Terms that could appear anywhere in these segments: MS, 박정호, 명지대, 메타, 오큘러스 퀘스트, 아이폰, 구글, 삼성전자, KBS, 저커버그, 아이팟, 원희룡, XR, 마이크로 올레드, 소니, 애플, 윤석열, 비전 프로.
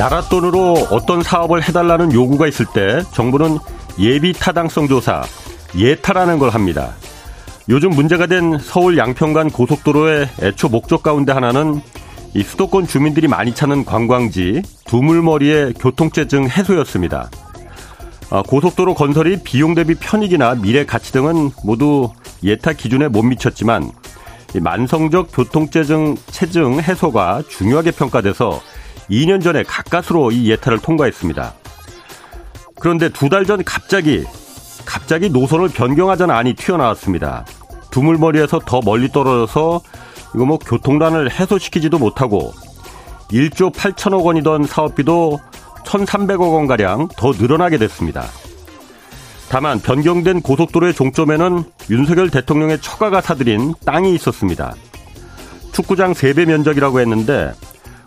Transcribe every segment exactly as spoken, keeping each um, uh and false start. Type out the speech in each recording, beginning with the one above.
나라 돈으로 어떤 사업을 해달라는 요구가 있을 때 정부는 예비 타당성 조사, 예타라는 걸 합니다. 요즘 문제가 된 서울 양평간 고속도로의 애초 목적 가운데 하나는 이 수도권 주민들이 많이 찾는 관광지 두물머리의 교통체증 해소였습니다. 고속도로 건설이 비용 대비 편익이나 미래 가치 등은 모두 예타 기준에 못 미쳤지만 만성적 교통체증 체증 해소가 중요하게 평가돼서 이 년 전에 가까스로 이 예타를 통과했습니다. 그런데 두 달 전 갑자기 갑자기 노선을 변경하자는 안이 튀어나왔습니다. 두물머리에서 더 멀리 떨어져서 이거 뭐 교통난을 해소시키지도 못하고 일조 팔천억 원이던 사업비도 천삼백억 원가량 더 늘어나게 됐습니다. 다만 변경된 고속도로의 종점에는 윤석열 대통령의 처가가 사들인 땅이 있었습니다. 축구장 세 배 면적이라고 했는데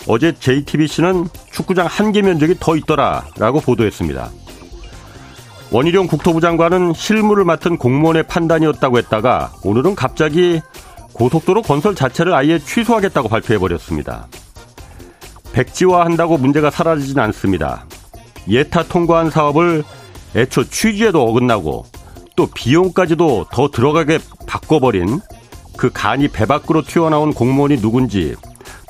어제 제이티비씨는 축구장 한 개 면적이 더 있더라라고 보도했습니다. 원희룡 국토부 장관은 실무를 맡은 공무원의 판단이었다고 했다가 오늘은 갑자기 고속도로 건설 자체를 아예 취소하겠다고 발표해버렸습니다. 백지화한다고 문제가 사라지진 않습니다. 예타 통과한 사업을 애초 취지에도 어긋나고 또 비용까지도 더 들어가게 바꿔버린 그 간이 배 밖으로 튀어나온 공무원이 누군지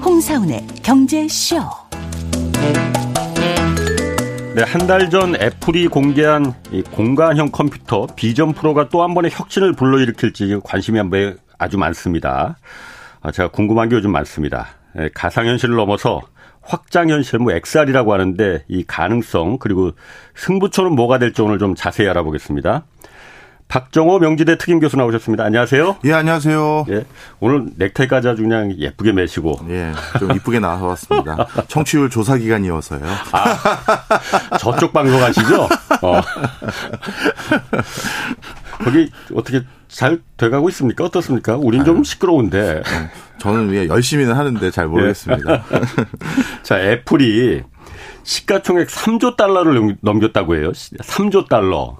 홍사훈의 경제쇼. 네, 한 달 전 애플이 공개한 이 공간형 컴퓨터 비전 프로가 또 한 번의 혁신을 불러일으킬지 관심이 아주 많습니다. 아, 제가 궁금한 게 요즘 많습니다. 예, 가상현실을 넘어서 확장현실, 뭐 엑스알이라고 하는데 이 가능성 그리고 승부처는 뭐가 될지 오늘 좀 자세히 알아보겠습니다. 박정호 명지대 특임 교수 나오셨습니다. 안녕하세요. 예, 안녕하세요. 예, 오늘 넥타이까지 아주 그냥 예쁘게 매시고. 예, 좀 이쁘게 나와서 왔습니다. 청취율 조사 기간이어서요. 아, 저쪽 방송하시죠? 어. 거기 어떻게 잘 돼가고 있습니까? 어떻습니까? 우린 좀 시끄러운데. 저는 열심히는 하는데 잘 모르겠습니다. 자, 애플이 시가총액 삼조 달러를 넘겼다고 해요. 삼조 달러.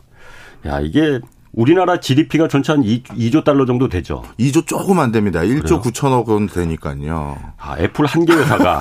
야, 이게 우리나라 지디피가 전체 한 이조 달러 정도 되죠. 이조 조금 안 됩니다. 일조 구천억 원 되니까요. 아, 애플 한 개 회사가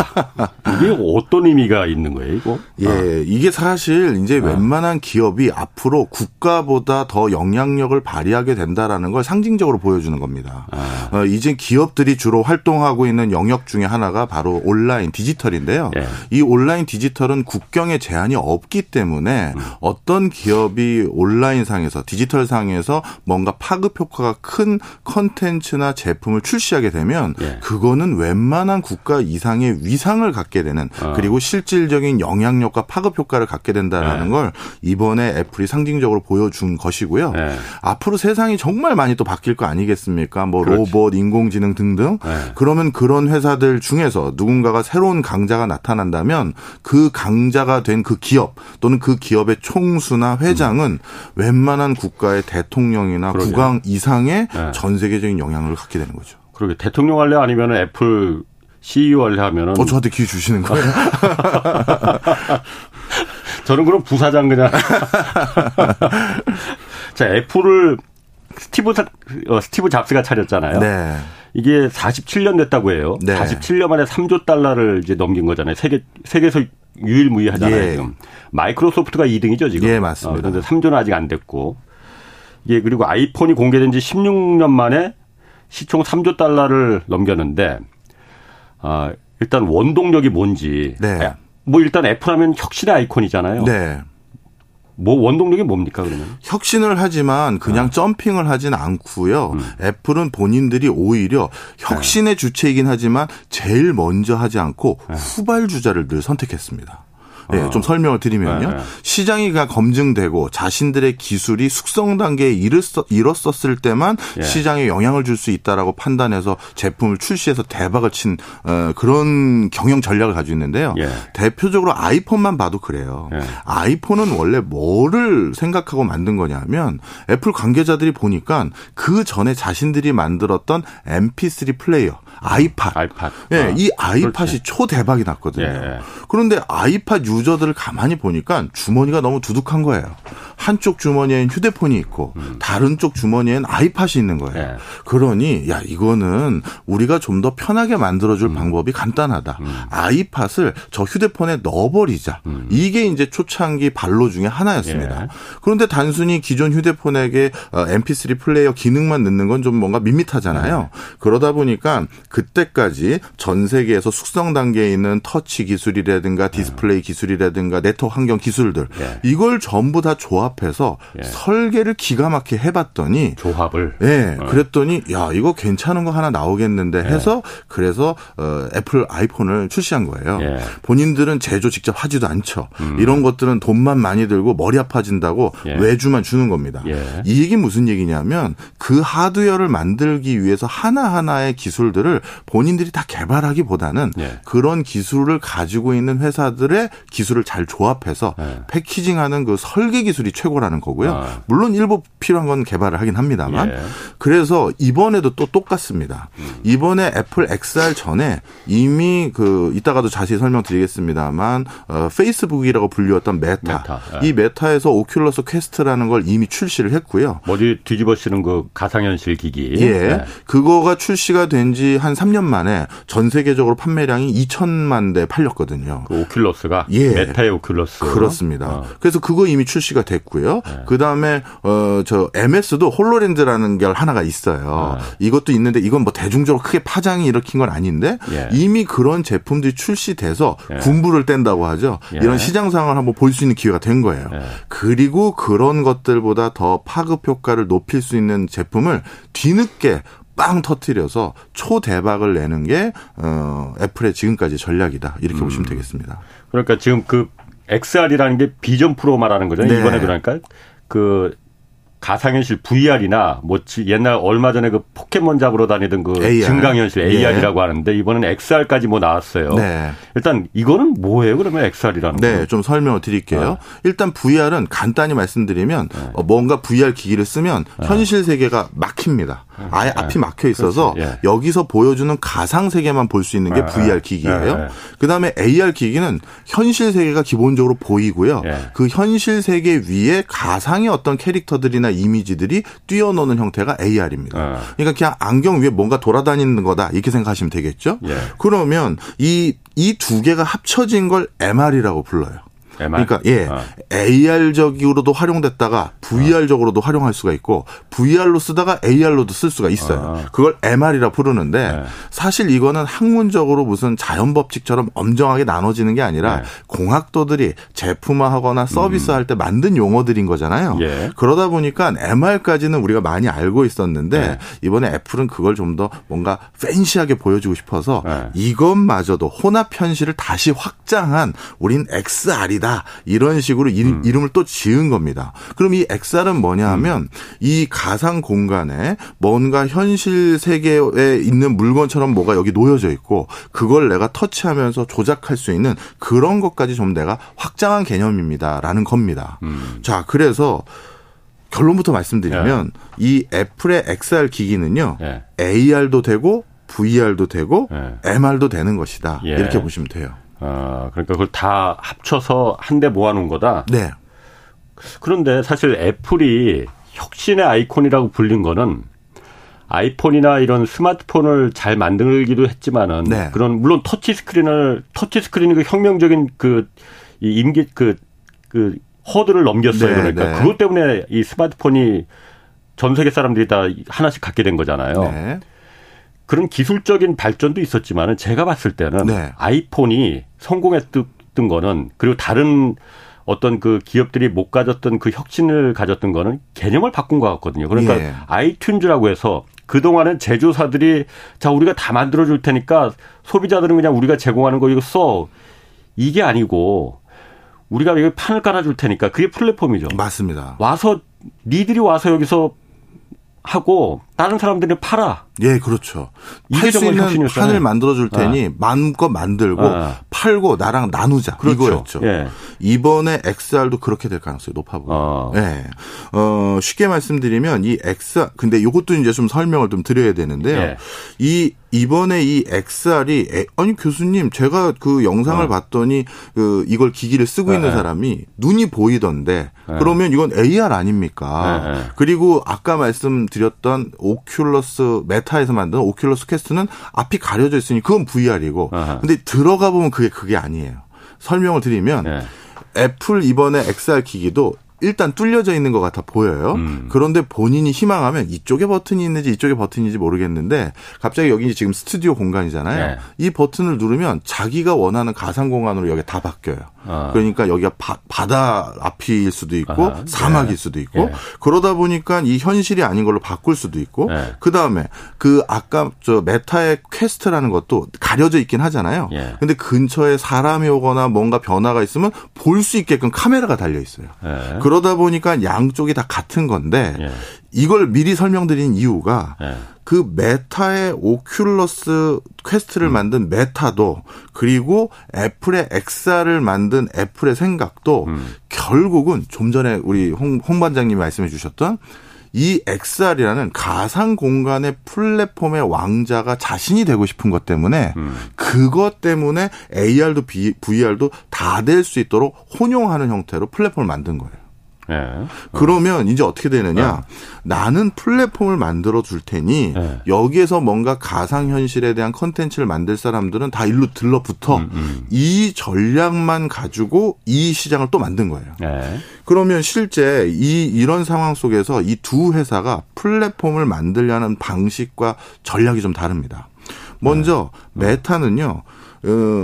이게 어떤 의미가 있는 거예요, 이거? 예, 아. 이게 사실 이제 아. 웬만한 기업이 앞으로 국가보다 더 영향력을 발휘하게 된다라는 걸 상징적으로 보여주는 겁니다. 아. 어, 이제 기업들이 주로 활동하고 있는 영역 중에 하나가 바로 온라인 디지털인데요. 예. 이 온라인 디지털은 국경에 제한이 없기 때문에 음. 어떤 기업이 온라인상에서 디지털상 에서 뭔가 파급 효과가 큰 컨텐츠나 제품을 출시하게 되면 예. 그거는 웬만한 국가 이상의 위상을 갖게 되는 어. 그리고 실질적인 영향력과 파급 효과를 갖게 된다라는 예. 걸 이번에 애플이 상징적으로 보여준 것이고요. 예. 앞으로 세상이 정말 많이 또 바뀔 거 아니겠습니까? 뭐 그렇지. 로봇, 인공지능 등등. 예. 그러면 그런 회사들 중에서 누군가가 새로운 강자가 나타난다면 그 강자가 된 그 기업 또는 그 기업의 총수나 회장은 음. 웬만한 국가의 대통령이나 그러냐. 국왕 이상의 네. 전 세계적인 영향을 갖게 되는 거죠. 그러게 대통령 할래 아니면 애플 씨이오 할래 하면은. 어, 저한테 기회 주시는 거예요? 저는 그럼 부사장 그냥. 자, 애플을 스티브 어, 스티브 잡스가 차렸잖아요. 네. 이게 사십칠 년 됐다고 해요. 네. 사십칠 년 만에 삼조 달러를 이제 넘긴 거잖아요. 세계 세계에서 유일무이하잖아요. 예. 지금. 마이크로소프트가 이 등이죠 지금. 예, 맞습니다. 어, 그런데 삼조는 아직 안 됐고. 예, 그리고 아이폰이 공개된 지 십육 년 만에 시총 삼조 달러를 넘겼는데, 아, 일단 원동력이 뭔지. 네. 뭐 일단 애플 하면 혁신의 아이콘이잖아요. 네. 뭐 원동력이 뭡니까 그러면? 혁신을 하지만 그냥 네. 점핑을 하진 않고요. 음. 애플은 본인들이 오히려 혁신의 네. 주체이긴 하지만 제일 먼저 하지 않고 네. 후발주자를 늘 선택했습니다. 예, 아. 좀 설명을 드리면요. 네네. 시장이 검증되고 자신들의 기술이 숙성 단계에 이뤘었을 때만 예. 시장에 영향을 줄 수 있다라고 판단해서 제품을 출시해서 대박을 친 그런 경영 전략을 가지고 있는데요. 예. 대표적으로 아이폰만 봐도 그래요. 예. 아이폰은 원래 뭐를 생각하고 만든 거냐면 애플 관계자들이 보니까 그 전에 자신들이 만들었던 엠피쓰리 플레이어, 아이팟. 아이팟. 예, 아. 이 아이팟이 그렇지. 초대박이 났거든요. 예. 그런데 아이팟 유저들을 가만히 보니까 주머니가 너무 두둑한 거예요. 한쪽 주머니엔 휴대폰이 있고 음. 다른 쪽 주머니엔 아이팟이 있는 거예요. 예. 그러니 야 이거는 우리가 좀 더 편하게 만들어줄 음. 방법이 간단하다. 음. 아이팟을 저 휴대폰에 넣어버리자. 음. 이게 이제 초창기 발로 중에 하나였습니다. 예. 그런데 단순히 기존 휴대폰에게 엠피쓰리 플레이어 기능만 넣는 건 좀 뭔가 밋밋하잖아요. 예. 그러다 보니까 그때까지 전 세계에서 숙성 단계에 있는 터치 기술이라든가 디스플레이 예. 기술이라든가 네트워크 환경 기술들 예. 이걸 전부 다 조합해서 예. 설계를 기가 막히게 해봤더니 조합을 예, 그랬더니 야 이거 괜찮은 거 하나 나오겠는데 해서 예. 그래서 어, 애플 아이폰을 출시한 거예요. 예. 본인들은 제조 직접 하지도 않죠. 음. 이런 것들은 돈만 많이 들고 머리 아파진다고 예. 외주만 주는 겁니다. 예. 이 얘기 무슨 얘기냐면 그 하드웨어를 만들기 위해서 하나하나의 기술들을 본인들이 다 개발하기보다는 예. 그런 기술을 가지고 있는 회사들의 기술을 잘 조합해서 예. 패키징하는 그 설계 기술이 최고라는 거고요. 아. 물론 일부 필요한 건 개발을 하긴 합니다만. 예. 그래서 이번에도 또 똑같습니다. 음. 이번에 애플 엑스알 전에 이미 그 이따가도 자세히 설명드리겠습니다만 어, 페이스북이라고 불리웠던 메타. 메타. 예. 이 메타에서 오큘러스 퀘스트라는 걸 이미 출시를 했고요. 머리 뒤집어 쓰는 그 가상현실 기기. 예. 예. 그거가 출시가 된 지 한 삼 년 만에 전 세계적으로 판매량이 이천만 대 팔렸거든요. 그 오큘러스가? 예. 메타의 오큘러스. 그렇습니다. 어. 그래서 그거 이미 출시가 됐고요. 예. 그다음에 어, 저 엠에스도 홀로랜드라는 게 하나가 있어요. 예. 이것도 있는데 이건 뭐 대중적으로 크게 파장이 일으킨 건 아닌데 예. 이미 그런 제품들이 출시돼서 예. 군부를 뗀다고 하죠. 예. 이런 시장 상황을 한번 볼 수 있는 기회가 된 거예요. 예. 그리고 그런 것들보다 더 파급 효과를 높일 수 있는 제품을 뒤늦게 빵 터뜨려서 초대박을 내는 게 어, 애플의 지금까지 전략이다. 이렇게 음. 보시면 되겠습니다. 그러니까 지금 그 엑스알이라는 게 비전 프로 말하는 거죠. 네. 이번에 그러니까 그 가상현실 브이알이나 뭐 옛날 얼마 전에 그 포켓몬 잡으러 다니던 그 에이알. 증강현실 에이알이라고 예. 하는데 이번에는 엑스알까지 뭐 나왔어요. 네. 일단 이거는 뭐예요? 그러면 엑스알이라는 네, 거. 네. 좀 설명을 드릴게요. 네. 일단 브이알은 간단히 말씀드리면 네. 뭔가 브이알 기기를 쓰면 네. 현실 세계가 막힙니다. 아예 네. 앞이 막혀 있어서 네. 여기서 보여주는 가상 세계만 볼 수 있는 게 네. 브이알 기기예요. 네. 그다음에 에이알 기기는 현실 세계가 기본적으로 보이고요. 네. 그 현실 세계 위에 가상의 어떤 캐릭터들이나 이미지들이 뛰어노는 형태가 에이알입니다. 아. 그러니까 그냥 안경 위에 뭔가 돌아다니는 거다 이렇게 생각하시면 되겠죠. 예. 그러면 이 이 두 개가 합쳐진 걸 엠알이라고 불러요. 엠알? 그러니까 예 아. 에이알적으로도 활용됐다가 브이알적으로도 아. 활용할 수가 있고 브이알로 쓰다가 에이알로도 쓸 수가 있어요. 아. 그걸 엠알이라 부르는데 네. 사실 이거는 학문적으로 무슨 자연법칙처럼 엄정하게 나눠지는 게 아니라 네. 공학도들이 제품화하거나 서비스할 음. 때 만든 용어들인 거잖아요. 예. 그러다 보니까 엠알까지는 우리가 많이 알고 있었는데 네. 이번에 애플은 그걸 좀 더 뭔가 팬시하게 보여주고 싶어서 네. 이것마저도 혼합 현실을 다시 확장한 우린 엑스알이다. 이런 식으로 음. 이름을 또 지은 겁니다. 그럼 이 엑스알은 뭐냐 하면 음. 이 가상 공간에 뭔가 현실 세계에 있는 물건처럼 뭐가 여기 놓여져 있고 그걸 내가 터치하면서 조작할 수 있는 그런 것까지 좀 내가 확장한 개념입니다라는 겁니다. 음. 자, 그래서 결론부터 말씀드리면 예. 이 애플의 엑스알 기기는요. 예. 에이알도 되고 브이알도 되고 예. 엠알도 되는 것이다. 예. 이렇게 보시면 돼요. 아, 그러니까 그걸 다 합쳐서 한데 모아놓은 거다? 네. 그런데 사실 애플이 혁신의 아이콘이라고 불린 거는 아이폰이나 이런 스마트폰을 잘 만들기도 했지만은, 네. 그런, 물론 터치 스크린을, 터치 스크린이 그 혁명적인 그, 이 임기, 그, 그, 허들을 넘겼어요. 네, 그러니까. 네. 그것 때문에 이 스마트폰이 전 세계 사람들이 다 하나씩 갖게 된 거잖아요. 네. 그런 기술적인 발전도 있었지만은 제가 봤을 때는 네. 아이폰이 성공했던 거는 그리고 다른 어떤 그 기업들이 못 가졌던 그 혁신을 가졌던 거는 개념을 바꾼 것 같거든요. 그러니까 예. 아이튠즈라고 해서 그동안은 제조사들이 자, 우리가 다 만들어줄 테니까 소비자들은 그냥 우리가 제공하는 거 이거 써. 이게 아니고 우리가 여기 판을 깔아줄 테니까 그게 플랫폼이죠. 맞습니다. 와서 니들이 와서 여기서 하고 다른 사람들이 팔아. 예, 그렇죠. 팔 수 있는 판을 만들어줄 테니 아. 마음껏 만들고 아. 팔고 나랑 나누자. 그렇죠. 이거였죠. 예. 이번에 엑스알도 그렇게 될 가능성이 높아 보여요. 아. 예. 어, 쉽게 말씀드리면 이 엑스알, 근데 이것도 이제 좀 설명을 좀 드려야 되는데요. 예. 이 이번에 이 엑스알이 아니 교수님 제가 그 영상을 어. 봤더니 그 이걸 기기를 쓰고 네. 있는 사람이 눈이 보이던데 네. 그러면 이건 에이알 아닙니까? 네. 그리고 아까 말씀드렸던 오큘러스 메타에서 만든 오큘러스 퀘스트는 앞이 가려져 있으니 그건 브이알이고 네. 근데 들어가 보면 그게 그게 아니에요. 설명을 드리면 네. 애플 이번에 엑스알 기기도 일단 뚫려져 있는 것 같아 보여요. 음. 그런데 본인이 희망하면 이쪽에 버튼이 있는지 이쪽에 버튼인지 모르겠는데 갑자기 여기 지금 스튜디오 공간이잖아요. 네. 이 버튼을 누르면 자기가 원하는 가상 공간으로 여기가 다 바뀌어요. 아. 그러니까 여기가 바, 바다 앞일 수도 있고 아하. 사막일 네. 수도 있고 네. 그러다 보니까 이 현실이 아닌 걸로 바꿀 수도 있고 네. 그다음에 그 아까 저 메타의 퀘스트라는 것도 가려져 있긴 하잖아요. 네. 근데 근처에 사람이 오거나 뭔가 변화가 있으면 볼 수 있게끔 카메라가 달려 있어요. 네. 그러다 보니까 양쪽이 다 같은 건데 예. 이걸 미리 설명드린 이유가 예. 그 메타의 오큘러스 퀘스트를 음. 만든 메타도 그리고 애플의 엑스알을 만든 애플의 생각도 음. 결국은 좀 전에 우리 홍, 홍 반장님이 말씀해 주셨던 이 엑스알이라는 가상 공간의 플랫폼의 왕자가 자신이 되고 싶은 것 때문에 음. 그것 때문에 에이알도 브이알도 다 될 수 있도록 혼용하는 형태로 플랫폼을 만든 거예요. 네. 그러면 어. 이제 어떻게 되느냐? 네. 나는 플랫폼을 만들어 줄 테니 네. 여기에서 뭔가 가상현실에 대한 컨텐츠를 만들 사람들은 다 일로 들러붙어 음, 음. 이 전략만 가지고 이 시장을 또 만든 거예요. 네. 그러면 실제 이 이런 상황 속에서 이 두 회사가 플랫폼을 만들려는 방식과 전략이 좀 다릅니다. 먼저 네. 메타는요.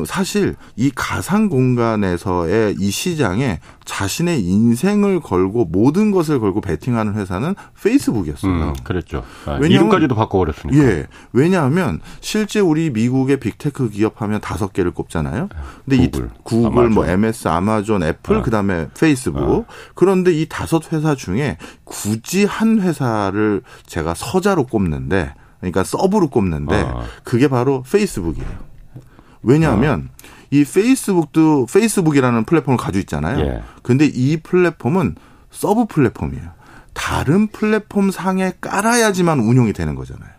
사실 이 가상 공간에서의 이 시장에 자신의 인생을 걸고 모든 것을 걸고 베팅하는 회사는 페이스북이었어요. 음, 그랬죠. 아, 왜냐하면, 이름까지도 바꿔버렸으니까. 예. 왜냐하면 실제 우리 미국의 빅테크 기업하면 다섯 개를 꼽잖아요. 근데 구글, 이, 구글 뭐 엠에스, 아마존, 애플, 아. 그다음에 페이스북. 아. 그런데 이 다섯 회사 중에 굳이 한 회사를 제가 서자로 꼽는데, 그러니까 서브로 꼽는데 아. 그게 바로 페이스북이에요. 왜냐하면 어. 이 페이스북도 페이스북이라는 플랫폼을 가지고 있잖아요. 그런데 예. 이 플랫폼은 서브 플랫폼이에요. 다른 플랫폼 상에 깔아야지만 운용이 되는 거잖아요.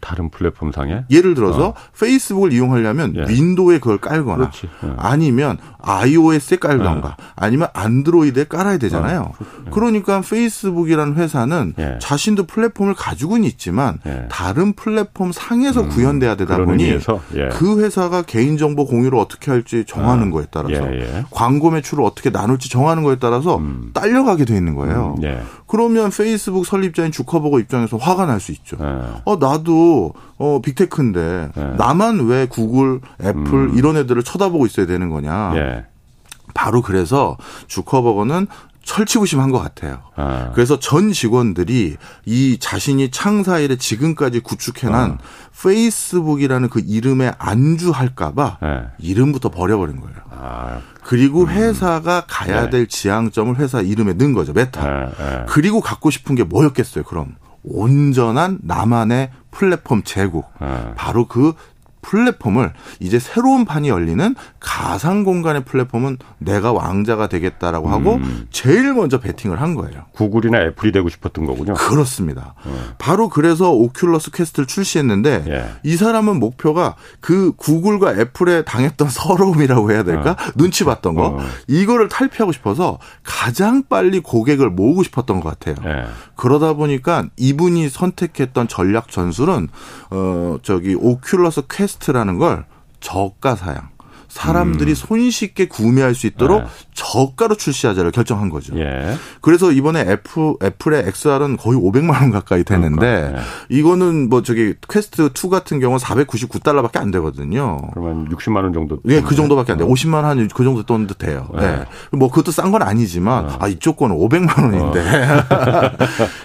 다른 플랫폼 상에? 예를 들어서 어. 페이스북을 이용하려면 예. 윈도우에 그걸 깔거나 예. 아니면 아이오에스에 깔던가 예. 아니면 안드로이드에 깔아야 되잖아요. 예. 그러니까 페이스북이라는 회사는 예. 자신도 플랫폼을 가지고는 있지만 예. 다른 플랫폼 상에서 음, 구현돼야 되다 보니 예. 그 회사가 개인정보 공유를 어떻게 할지 정하는 예. 거에 따라서 예. 예. 광고 매출을 어떻게 나눌지 정하는 거에 따라서 음. 딸려가게 돼 있는 거예요. 음, 예. 그러면 페이스북 설립자인 저커버그 입장에서 화가 날 수 있죠. 예. 어, 나도 어 빅테크인데 예. 나만 왜 구글, 애플 음. 이런 애들을 쳐다보고 있어야 되는 거냐. 예. 바로 그래서 주커버거는 철치부심한 것 같아요. 아. 그래서 전 직원들이 이 자신이 창사 이래 지금까지 구축해난 아. 페이스북이라는 그 이름에 안주할까 봐 예. 이름부터 버려버린 거예요. 아. 그리고 회사가 음. 가야 예. 될 지향점을 회사 이름에 넣은 거죠. 메타. 예. 예. 그리고 갖고 싶은 게 뭐였겠어요. 그럼. 온전한 나만의 플랫폼 제국. 네. 바로 그 플랫폼을 이제 새로운 판이 열리는 가상 공간의 플랫폼은 내가 왕자가 되겠다라고 음. 하고 제일 먼저 베팅을 한 거예요. 구글이나 애플이 되고 싶었던 거군요. 그렇습니다. 네. 바로 그래서 오큘러스 퀘스트를 출시했는데 네. 이 사람은 목표가 그 구글과 애플에 당했던 서러움이라고 해야 될까? 네. 눈치 봤던 거. 네. 이거를 탈피하고 싶어서 가장 빨리 고객을 모으고 싶었던 것 같아요. 네. 그러다 보니까 이분이 선택했던 전략 전술은 어 저기 오큘러스 퀘스트 라는 걸 저가 사양, 사람들이 음. 손쉽게 구매할 수 있도록 네. 저가로 출시하자를 결정한 거죠. 예. 그래서 이번에 애플, 애플의 엑스알은 거의 오백만 원 가까이 되는데 그러니까, 예. 이거는 뭐 저기 퀘스트 투 같은 경우는 사백구십구 달러밖에 안 되거든요. 그러면 육십만 원 정도? 예, 그 정도밖에 안 돼요. 오십만 원 한 그 정도 돈 듯해요. 예. 예. 뭐 그것도 싼 건 아니지만 어. 아 이쪽 거는 오백만 원인데. 어.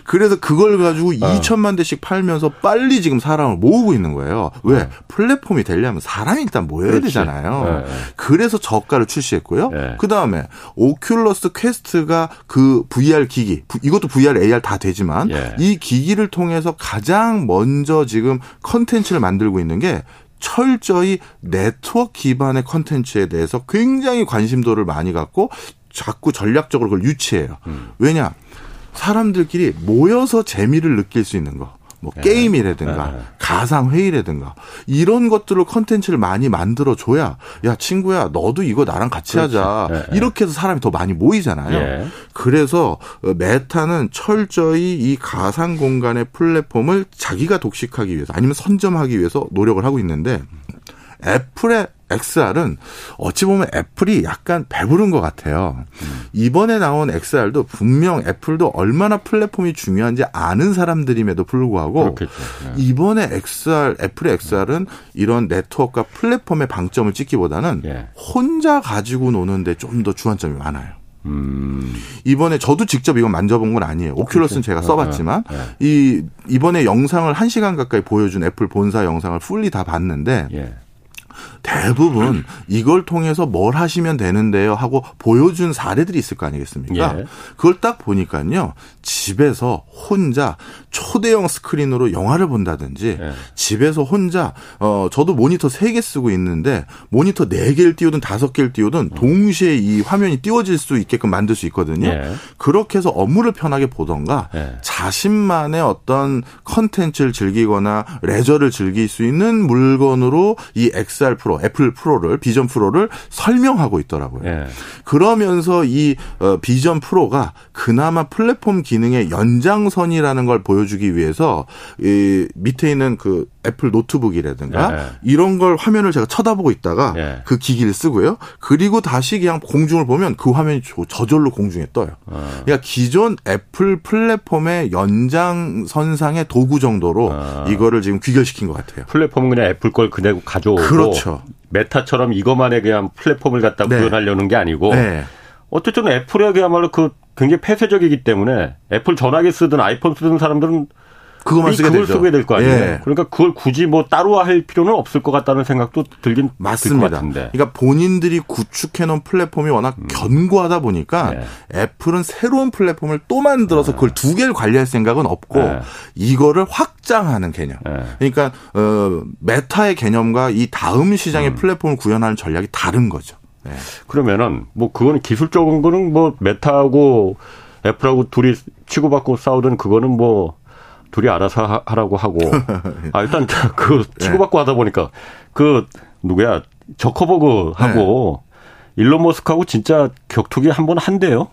그래서 그걸 가지고 어. 이천만 대씩 팔면서 빨리 지금 사람을 모으고 있는 거예요. 왜? 어. 플랫폼이 되려면 사람이 일단 모여야 그렇지. 되잖아요. 예. 그래서 저가를 출시했고요. 예. 그다음에 오큘러스 퀘스트가 그 브이알 기기, 이것도 브이알, 에이알 다 되지만 예. 이 기기를 통해서 가장 먼저 지금 컨텐츠를 만들고 있는 게 철저히 네트워크 기반의 컨텐츠에 대해서 굉장히 관심도를 많이 갖고 자꾸 전략적으로 그걸 유치해요. 음. 왜냐? 사람들끼리 모여서 재미를 느낄 수 있는 거. 뭐 네. 게임이라든가 네. 가상회의라든가 이런 것들로 컨텐츠를 많이 만들어줘야 야 친구야 너도 이거 나랑 같이 그렇지. 하자. 네. 이렇게 해서 사람이 더 많이 모이잖아요. 네. 그래서 메타는 철저히 이 가상공간의 플랫폼을 자기가 독식하기 위해서 아니면 선점하기 위해서 노력을 하고 있는데 애플의 엑스알은 어찌 보면 애플이 약간 배부른 것 같아요. 이번에 나온 엑스알도 분명 애플도 얼마나 플랫폼이 중요한지 아는 사람들임에도 불구하고 그렇겠죠. 이번에 엑스알, 애플의 엑스알은 이런 네트워크와 플랫폼의 방점을 찍기보다는 예. 혼자 가지고 노는 데 좀 더 주안점이 많아요. 음. 이번에 저도 직접 이건 만져본 건 아니에요. 오큘러스는 제가 써봤지만 네. 네. 이 이번에 영상을 한 시간 가까이 보여준 애플 본사 영상을 풀리 다 봤는데 예. 대부분 이걸 통해서 뭘 하시면 되는데요 하고 보여준 사례들이 있을 거 아니겠습니까? 예. 그걸 딱 보니까요. 집에서 혼자 초대형 스크린으로 영화를 본다든지 예. 집에서 혼자 어 저도 모니터 세 개 쓰고 있는데 모니터 네 개를 띄우든 다섯 개를 띄우든 동시에 이 화면이 띄워질 수 있게끔 만들 수 있거든요. 예. 그렇게 해서 업무를 편하게 보던가 예. 자신만의 어떤 컨텐츠를 즐기거나 레저를 즐길 수 있는 물건으로 이 엑스알 프로, 애플 프로를, 비전 프로를 설명하고 있더라고요. 예. 그러면서 이 비전 프로가 그나마 플랫폼 기능의 연장선이라는 걸 보여주기 위해서 이 밑에 있는 그 애플 노트북이라든가 예. 이런 걸 화면을 제가 쳐다보고 있다가 예. 그 기기를 쓰고요. 그리고 다시 그냥 공중을 보면 그 화면이 저절로 공중에 떠요. 아. 그러니까 기존 애플 플랫폼의 연장선상의 도구 정도로 아. 이거를 지금 귀결시킨 것 같아요. 플랫폼은 그냥 애플 걸 그대로 가져오고. 그렇죠. 메타처럼 이것만에 그냥 플랫폼을 갖다 네. 구현하려는 게 아니고 네. 어쨌든 애플에게야말로 그 굉장히 폐쇄적이기 때문에 애플 전화기 쓰든 아이폰 쓰든 사람들은 그거만 쓰게 그걸 되죠. 쓰게 될 거 아니에요. 예. 그러니까 그걸 굳이 뭐 따로 할 필요는 없을 것 같다는 생각도 들긴 맞습니다. 들 것 같은데. 그러니까 본인들이 구축해놓은 플랫폼이 워낙 음. 견고하다 보니까 예. 애플은 새로운 플랫폼을 또 만들어서 예. 그걸 두 개를 관리할 생각은 없고 예. 이거를 확장하는 개념. 예. 그러니까 어, 메타의 개념과 이 다음 시장의 음. 플랫폼을 구현하는 전략이 다른 거죠. 예. 그러면은 뭐 그거는 기술적인 거는 뭐 메타하고 애플하고 둘이 치고받고 싸우던 그거는 뭐. 둘이 알아서 하라고 하고 아 일단 그 치고받고 네. 하다 보니까 그 누구야 저커버그 하고 네. 일론 머스크하고 진짜 격투기 한 번 한대요.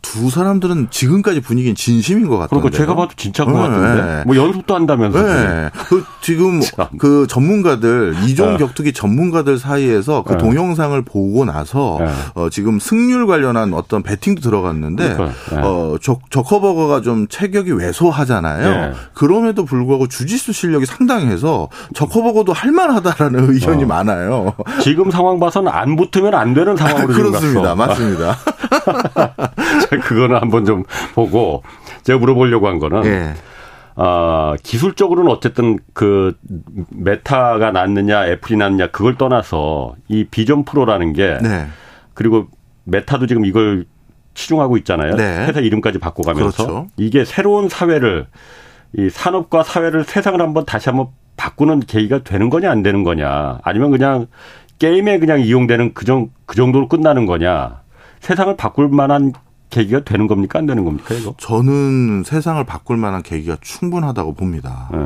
두 사람들은 지금까지 분위기는 진심인 것 같던데요. 그러니까 제가 봐도 진짜인 것 네. 같은데. 뭐 연습도 한다면서. 네. 그 지금 그 전문가들 이종 네. 격투기 전문가들 사이에서 그 네. 동영상을 보고 나서 네. 어, 지금 승률 관련한 어떤 배팅도 들어갔는데 그러니까. 네. 어, 저, 저커버거가 좀 체격이 왜소하잖아요. 네. 그럼에도 불구하고 주짓수 실력이 상당해서 저커버거도 할만하다라는 의견이 어. 많아요. 지금 상황 봐서는 안 붙으면 안 되는 상황으로 지금 그렇습니다. 갔어. 맞습니다. 그거는 한번 좀 보고 제가 물어보려고 한 거는 예. 아, 기술적으로는 어쨌든 그 메타가 낫느냐 애플이 낫느냐 그걸 떠나서 이 비전 프로라는 게 네. 그리고 메타도 지금 이걸 치중하고 있잖아요. 네. 회사 이름까지 바꿔가면서 그렇죠. 이게 새로운 사회를 이 산업과 사회를 세상을 한번 다시 한번 바꾸는 계기가 되는 거냐 안 되는 거냐 아니면 그냥 게임에 그냥 이용되는 그, 정, 그 정도로 끝나는 거냐 세상을 바꿀 만한 계기가 되는 겁니까? 안 되는 겁니까? 이거? 저는 세상을 바꿀 만한 계기가 충분하다고 봅니다. 네.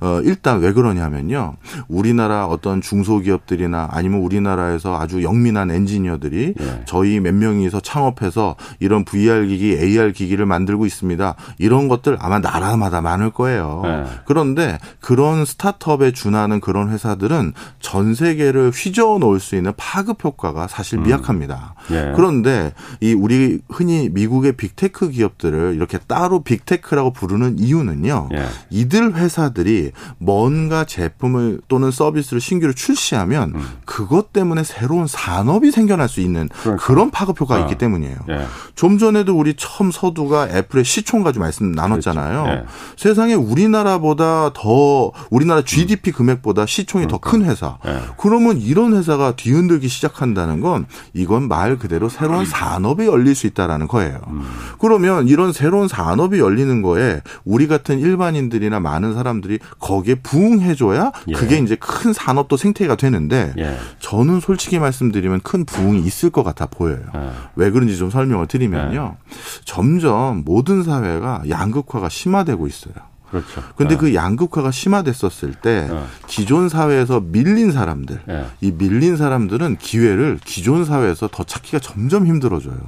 어, 일단 왜 그러냐면요. 우리나라 어떤 중소기업들이나 아니면 우리나라에서 아주 영민한 엔지니어들이 네. 저희 몇 명이서 창업해서 이런 브이알기기, 에이알기기를 만들고 있습니다. 이런 것들 아마 나라마다 많을 거예요. 네. 그런데 그런 스타트업에 준하는 그런 회사들은 전 세계를 휘저어 놓을 수 있는 파급 효과가 사실 미약합니다. 음. 네. 그런데 이 우리 흔히 미국의 빅테크 기업들을 이렇게 따로 빅테크라고 부르는 이유는요. 예. 이들 회사들이 뭔가 제품을 또는 서비스를 신규로 출시하면 음. 그것 때문에 새로운 산업이 생겨날 수 있는 그렇구나. 그런 파급효과가 어. 있기 때문이에요. 예. 좀 전에도 우리 처음 서두가 애플의 시총 가지고 말씀 나눴잖아요. 예. 세상에 우리나라보다 더 우리나라 지디피 음. 금액보다 시총이 더 큰 회사. 예. 그러면 이런 회사가 뒤흔들기 시작한다는 건 이건 말 그대로 새로운 음. 산업이 열릴 수 있다라는 거예요. 음. 그러면 이런 새로운 산업이 열리는 거에 우리 같은 일반인들이나 많은 사람들이 거기에 부응해줘야 예. 그게 이제 큰 산업도 생태계가 되는데 예. 저는 솔직히 말씀드리면 큰 부응이 있을 것 같아 보여요. 예. 왜 그런지 좀 설명을 드리면요. 예. 점점 모든 사회가 양극화가 심화되고 있어요. 그렇죠. 근데 네. 그 양극화가 심화됐었을 때 네. 기존 사회에서 밀린 사람들, 네. 이 밀린 사람들은 기회를 기존 사회에서 더 찾기가 점점 힘들어져요.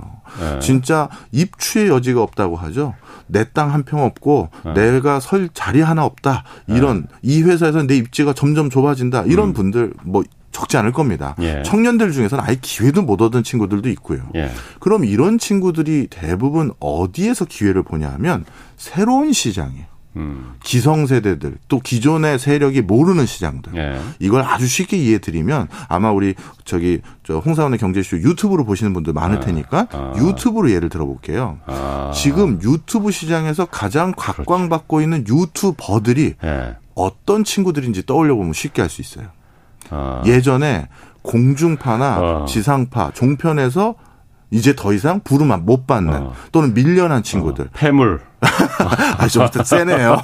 네. 진짜 입추의 여지가 없다고 하죠. 내 땅 한 평 없고 네. 내가 설 자리 하나 없다. 이런 네. 이 회사에서 내 입지가 점점 좁아진다. 이런 음. 분들 뭐. 적지 않을 겁니다. 예. 청년들 중에서는 아예 기회도 못 얻은 친구들도 있고요. 예. 그럼 이런 친구들이 대부분 어디에서 기회를 보냐 하면 새로운 시장이에요. 음. 기성세대들 또 기존의 세력이 모르는 시장들. 예. 이걸 아주 쉽게 이해드리면 아마 우리 저기 저 홍사원의 경제쇼 유튜브로 보시는 분들 많을 테니까 아. 유튜브로 예를 들어볼게요. 아. 지금 유튜브 시장에서 가장 각광받고 그렇죠. 있는 유튜버들이 예. 어떤 친구들인지 떠올려보면 쉽게 알 수 있어요. 아. 예전에 공중파나 아. 지상파 종편에서 이제 더 이상 부름 못 받는 아. 또는 밀려난 친구들. 아. 폐물. 아, 저부터 세네요.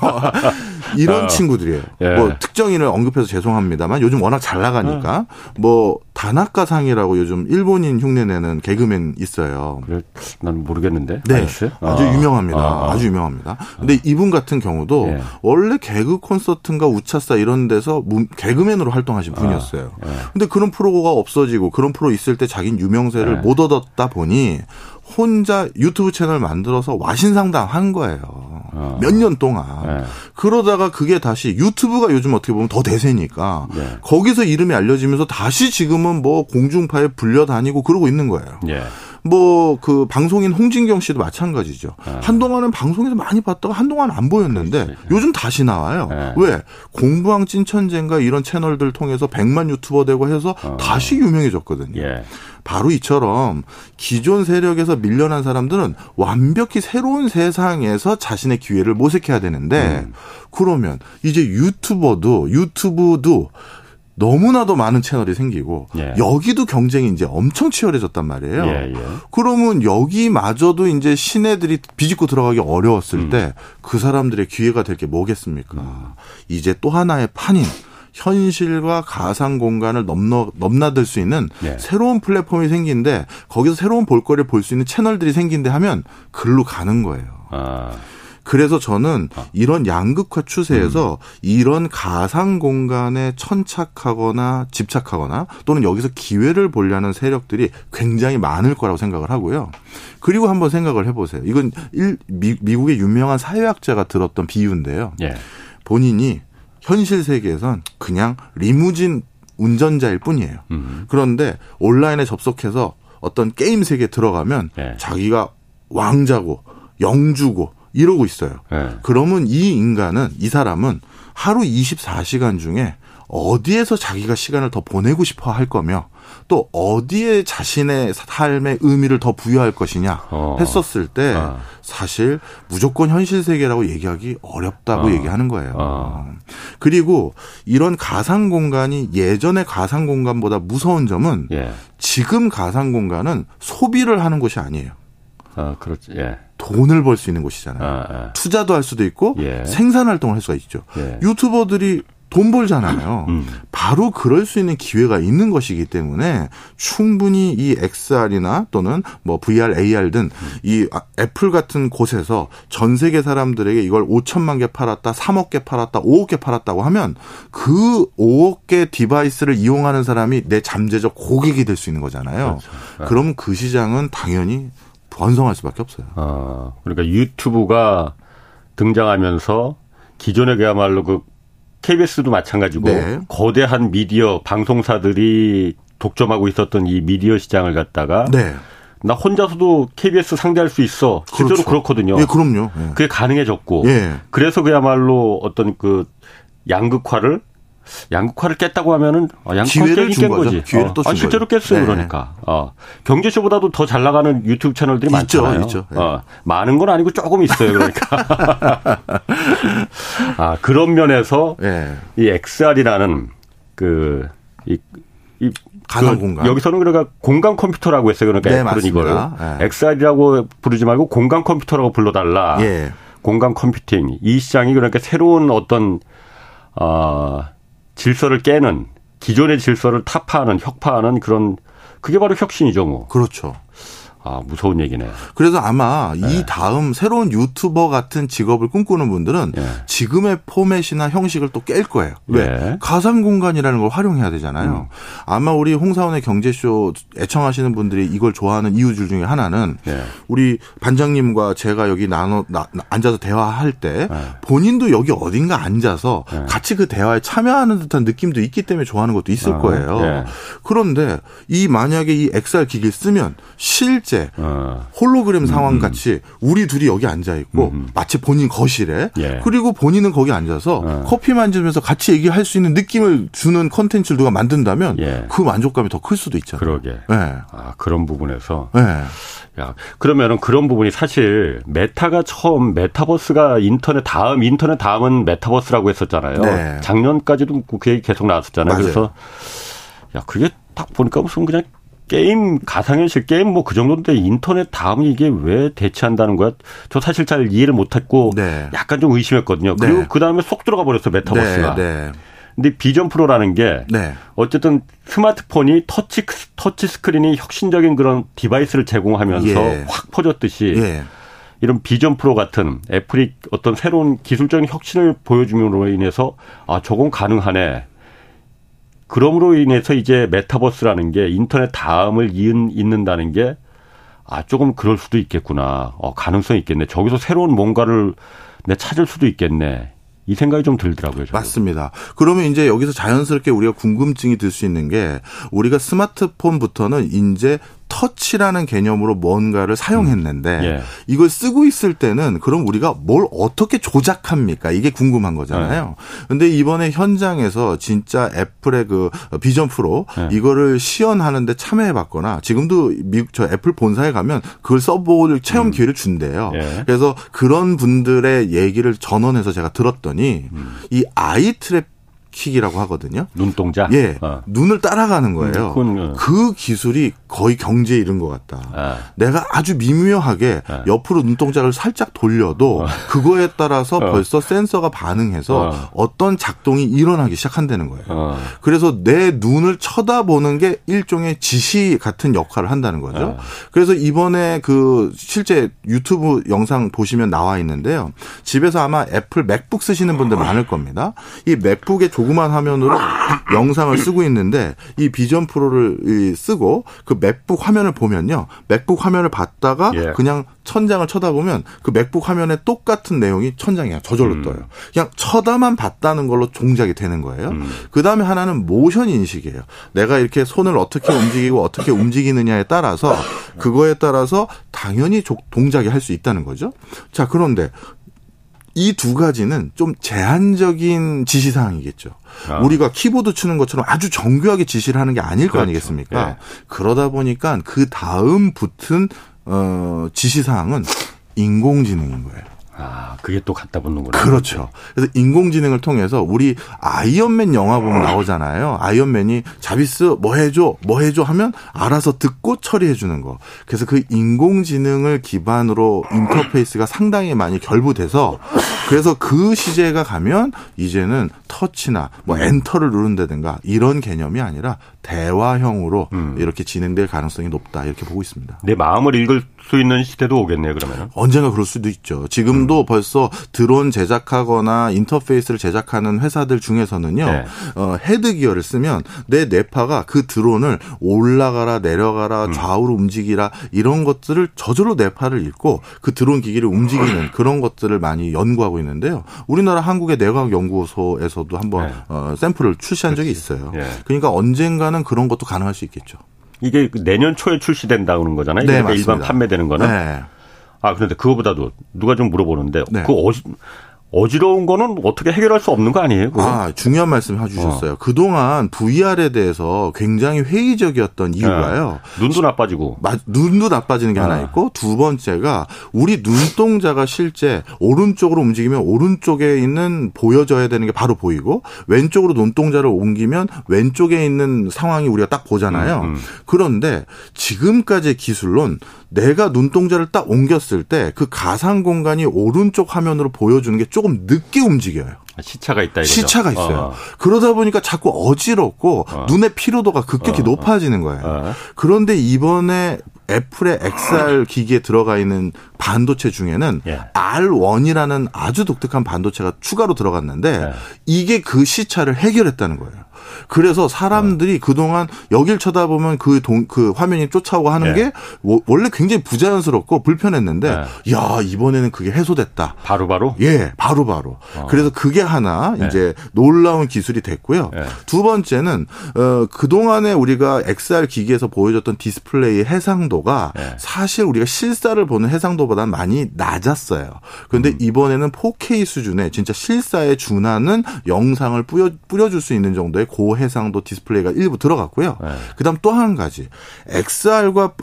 이런 아. 친구들이에요. 예. 뭐 특정인을 언급해서 죄송합니다만 요즘 워낙 잘 나가니까 아. 뭐 다나카상이라고 요즘 일본인 흉내내는 개그맨 있어요. 그래, 난 모르겠는데. 네, 아. 아주 유명합니다. 아. 아주 유명합니다. 근데 아. 이분 같은 경우도 예. 원래 개그 콘서트인가 우차싸 이런 데서 개그맨으로 활동하신 분이었어요. 아. 예. 근데 그런 프로가 없어지고 그런 프로 있을 때 자기는 유명세를 예. 못 얻었다 보니. 혼자 유튜브 채널 만들어서 와신상담 한 거예요. 어. 몇 년 동안. 네. 그러다가 그게 다시 유튜브가 요즘 어떻게 보면 더 대세니까 네. 거기서 이름이 알려지면서 다시 지금은 뭐 공중파에 불려다니고 그러고 있는 거예요. 네. 뭐 그 방송인 홍진경 씨도 마찬가지죠. 네. 한동안은 방송에서 많이 봤다가 한동안 안 보였는데 그렇지. 요즘 다시 나와요. 네. 왜? 공부왕 찐천재인가 이런 채널들 통해서 백만 유튜버 되고 해서 어. 다시 유명해졌거든요. 네. 바로 이처럼 기존 세력에서 밀려난 사람들은 완벽히 새로운 세상에서 자신의 기회를 모색해야 되는데 음. 그러면 이제 유튜버도 유튜브도 너무나도 많은 채널이 생기고 예. 여기도 경쟁이 이제 엄청 치열해졌단 말이에요. 예, 예. 그러면 여기마저도 이제 신예들이 비집고 들어가기 어려웠을 음. 때 그 사람들의 기회가 될 게 뭐겠습니까? 음. 이제 또 하나의 판인. 현실과 가상 공간을 넘너, 넘나들 수 있는 예. 새로운 플랫폼이 생긴데 거기서 새로운 볼거리를 볼 수 있는 채널들이 생긴데 하면 글로 가는 거예요. 아. 그래서 저는 이런 양극화 추세에서 음. 이런 가상 공간에 천착하거나 집착하거나 또는 여기서 기회를 보려는 세력들이 굉장히 많을 거라고 생각을 하고요. 그리고 한번 생각을 해보세요. 이건 일, 미, 미국의 유명한 사회학자가 들었던 비유인데요. 예. 본인이 현실 세계에선 그냥 리무진 운전자일 뿐이에요. 음. 그런데 온라인에 접속해서 어떤 게임 세계에 들어가면 네. 자기가 왕자고 영주고 이러고 있어요. 네. 그러면 이 인간은 이 사람은 하루 이십사 시간 중에 어디에서 자기가 시간을 더 보내고 싶어 할 거며 또 어디에 자신의 삶의 의미를 더 부여할 것이냐 했었을 때 어. 어. 사실 무조건 현실 세계라고 얘기하기 어렵다고 어. 얘기하는 거예요. 어. 그리고 이런 가상 공간이 예전의 가상 공간보다 무서운 점은 예. 지금 가상 공간은 소비를 하는 곳이 아니에요. 아, 그렇지. 예. 돈을 벌 수 있는 곳이잖아요. 아, 아. 투자도 할 수도 있고 예. 생산 활동을 할 수가 있죠. 예. 유튜버들이 돈 벌잖아요. 음. 바로 그럴 수 있는 기회가 있는 것이기 때문에 충분히 이 엑스알이나 또는 뭐 브이아르, 에이아르 등 이 애플 같은 곳에서 전 세계 사람들에게 이걸 오천만 개 팔았다, 삼억 개 팔았다, 오억 개 팔았다고 하면 그 오억 개 디바이스를 이용하는 사람이 내 잠재적 고객이 될 수 있는 거잖아요. 그렇죠. 그럼 그 시장은 당연히 번성할 수밖에 없어요. 아, 그러니까 유튜브가 등장하면서 기존에 그야말로 그 케이비에스도 마찬가지고 네. 거대한 미디어 방송사들이 독점하고 있었던 이 미디어 시장을 갖다가 네. 나 혼자서도 케이비에스 상대할 수 있어. 실제로 그렇죠. 그렇거든요. 예, 그럼요. 예. 그게 가능해졌고. 예. 그래서 그야말로 어떤 그 양극화를 양극화를 깼다고 하면은 양극화를 깬 거지. 기회를 어. 또 준 아, 실제로 거예요. 깼어요. 네. 그러니까 어. 경제쇼보다도 더 잘 나가는 유튜브 채널들이 있죠, 많잖아요. 있죠. 네. 어. 많은 건 아니고 조금 있어요. 그러니까 아 그런 면에서 네. 이 엑스알이라는 그 이 이 가상 그 공간. 여기서는 그러니까 공간 컴퓨터라고 했어요. 그러니까 네, 애플은 맞습니다. 이걸 네. 엑스알이라고 부르지 말고 공간 컴퓨터라고 불러달라. 네. 공간 컴퓨팅 이 시장이 그러니까 새로운 어떤 어. 질서를 깨는 기존의 질서를 타파하는 혁파하는 그런 그게 바로 혁신이죠 뭐. 그렇죠. 아 무서운 얘기네. 그래서 아마 네. 이 다음 새로운 유튜버 같은 직업을 꿈꾸는 분들은 네. 지금의 포맷이나 형식을 또 깰 거예요. 왜? 네. 가상 공간이라는 걸 활용해야 되잖아요. 음. 아마 우리 홍사원의 경제쇼 애청하시는 분들이 이걸 좋아하는 이유 중에 하나는 네. 우리 반장님과 제가 여기 나눠 나, 앉아서 대화할 때 네. 본인도 여기 어딘가 앉아서 네. 같이 그 대화에 참여하는 듯한 느낌도 있기 때문에 좋아하는 것도 있을 아, 거예요. 네. 그런데 이 만약에 이 엑스알 기기를 쓰면 실제 어. 홀로그램 상황 같이 우리 둘이 여기 앉아 있고 음음. 마치 본인 거실에 예. 그리고 본인은 거기 앉아서 어. 커피 마시면서 같이 얘기할 수 있는 느낌을 주는 컨텐츠를 누가 만든다면 예. 그 만족감이 더 클 수도 있잖아요. 그러게. 예. 아 그런 부분에서. 예. 야 그러면은 그런 부분이 사실 메타가 처음 메타버스가 인터넷 다음 인터넷 다음은 메타버스라고 했었잖아요. 네. 작년까지도 그 얘기 계속 나왔었잖아요. 맞아요. 그래서 야 그게 딱 보니까 무슨 그냥. 게임, 가상현실 게임 뭐 그 정도인데 인터넷 다음이 이게 왜 대체한다는 거야? 저 사실 잘 이해를 못했고 네. 약간 좀 의심했거든요. 그리고 네. 그다음에 쏙 들어가 버렸어 메타버스가. 네. 네. 근데 비전 프로라는 게 네. 어쨌든 스마트폰이 터치, 터치 스크린이 혁신적인 그런 디바이스를 제공하면서 예. 확 퍼졌듯이 예. 이런 비전 프로 같은 애플이 어떤 새로운 기술적인 혁신을 보여줌으로 인해서 아 저건 가능하네. 그럼으로 인해서 이제 메타버스라는 게 인터넷 다음을 이은, 잇는다는 게 아, 조금 그럴 수도 있겠구나. 어, 가능성이 있겠네. 저기서 새로운 뭔가를 내 찾을 수도 있겠네. 이 생각이 좀 들더라고요. 저는. 맞습니다. 그러면 이제 여기서 자연스럽게 우리가 궁금증이 들 수 있는 게 우리가 스마트폰부터는 이제 터치라는 개념으로 뭔가를 사용했는데 음. 예. 이걸 쓰고 있을 때는 그럼 우리가 뭘 어떻게 조작합니까? 이게 궁금한 거잖아요. 그런데 예. 이번에 현장에서 진짜 애플의 그 비전 프로 예. 이거를 시연하는데 참여해봤거나 지금도 미국 저 애플 본사에 가면 그걸 써볼 체험 음. 기회를 준대요. 예. 그래서 그런 분들의 얘기를 전원해서 제가 들었더니 음. 이 아이 트랩 킥이라고 하거든요. 눈동자? 예. 어. 눈을 따라가는 거예요. 그건... 그 기술이 거의 경제에 이른 것 같다. 아. 내가 아주 미묘하게 아. 옆으로 눈동자를 살짝 돌려도 어. 그거에 따라서 어. 벌써 센서가 반응해서 어. 어떤 작동이 일어나기 시작한다는 거예요. 어. 그래서 내 눈을 쳐다보는 게 일종의 지시 같은 역할을 한다는 거죠. 아. 그래서 이번에 그 실제 유튜브 영상 보시면 나와 있는데요. 집에서 아마 애플 맥북 쓰시는 분들 많을 겁니다. 이 맥북의 조 조그만 화면으로 영상을 쓰고 있는데 이 비전 프로를 쓰고 그 맥북 화면을 보면요. 맥북 화면을 봤다가 예. 그냥 천장을 쳐다보면 그 맥북 화면에 똑같은 내용이 천장에 그냥 저절로 음. 떠요. 그냥 쳐다만 봤다는 걸로 종작이 되는 거예요. 음. 그다음에 하나는 모션 인식이에요. 내가 이렇게 손을 어떻게 움직이고 어떻게 움직이느냐에 따라서 그거에 따라서 당연히 동작이 할 수 있다는 거죠. 자, 그런데 이 두 가지는 좀 제한적인 지시사항이겠죠. 아. 우리가 키보드 치는 것처럼 아주 정교하게 지시를 하는 게 아닐 그렇죠. 거 아니겠습니까? 예. 그러다 보니까 그 다음 붙은 어, 지시사항은 인공지능인 거예요. 아, 그게 또 갖다 붙는구나. 그렇죠. 그래서 인공지능을 통해서 우리 아이언맨 영화 보면 나오잖아요. 아이언맨이 자비스 뭐 해줘 뭐 해줘 하면 알아서 듣고 처리해 주는 거. 그래서 그 인공지능을 기반으로 인터페이스가 상당히 많이 결부돼서 그래서 그 시제가 가면 이제는 터치나 뭐 엔터를 누른다든가 이런 개념이 아니라 대화형으로 음. 이렇게 진행될 가능성이 높다 이렇게 보고 있습니다. 내 마음을 읽을 수 있는 시대도 오겠네요. 그러면 언젠가 그럴 수도 있죠. 지금도 음. 벌써 드론 제작하거나 인터페이스를 제작하는 회사들 중에서는요. 네. 어, 헤드기어를 쓰면 내 뇌파가 그 드론을 올라가라 내려가라 좌우로 음. 움직이라 이런 것들을 저절로 뇌파를 읽고 그 드론 기기를 움직이는 그런 것들을 많이 연구하고 있는데요. 우리나라 한국의 내과학연구소에서도 한번 네. 어, 샘플을 출시한 그치. 적이 있어요. 네. 그러니까 언젠가는 그런 것도 가능할 수 있겠죠. 이게 내년 초에 출시된다는 거잖아요. 네, 맞습니다. 일반 판매되는 거는. 네. 아, 그런데 그거보다도 누가 좀 물어보는데 네. 그 어지, 어지러운 거는 어떻게 해결할 수 없는 거 아니에요? 그건? 아, 중요한 말씀 해주셨어요. 어. 그동안 브이알에 대해서 굉장히 회의적이었던 이유가요. 네. 눈도 나빠지고. 마, 눈도 나빠지는 게 네. 하나 있고, 두 번째가 우리 눈동자가 실제 오른쪽으로 움직이면 오른쪽에 있는 보여져야 되는 게 바로 보이고, 왼쪽으로 눈동자를 옮기면 왼쪽에 있는 상황이 우리가 딱 보잖아요. 음, 음. 그런데 지금까지의 기술론 내가 눈동자를 딱 옮겼을 때 그 가상 공간이 오른쪽 화면으로 보여주는 게 조금 늦게 움직여요. 시차가 있다 이거죠. 시차가 있어요. 어. 그러다 보니까 자꾸 어지럽고 어. 눈의 피로도가 급격히 어. 높아지는 거예요. 어. 그런데 이번에 애플의 엑스알 기기에 들어가 있는 반도체 중에는 예. 알원이라는 아주 독특한 반도체가 추가로 들어갔는데 예. 이게 그 시차를 해결했다는 거예요. 그래서 사람들이 어. 그동안 여길 쳐다보면 그, 동, 그 화면이 쫓아오고 하는 예. 게 원래 굉장히 부자연스럽고 불편했는데 예. 야 이번에는 그게 해소됐다. 바로바로? 예. 바로바로. 어. 그래서 그게 하나 예. 이제 놀라운 기술이 됐고요. 예. 두 번째는 어, 그동안에 우리가 엑스알 기기에서 보여줬던 디스플레이의 해상도가 예. 사실 우리가 실사를 보는 해상도보다는 많이 낮았어요. 그런데 음. 이번에는 포케이 수준의 진짜 실사에 준하는 영상을 뿌려, 뿌려줄 수 있는 정도의 고해상도 디스플레이가 일부 들어갔고요. 네. 그다음 또 한 가지. 엑스알과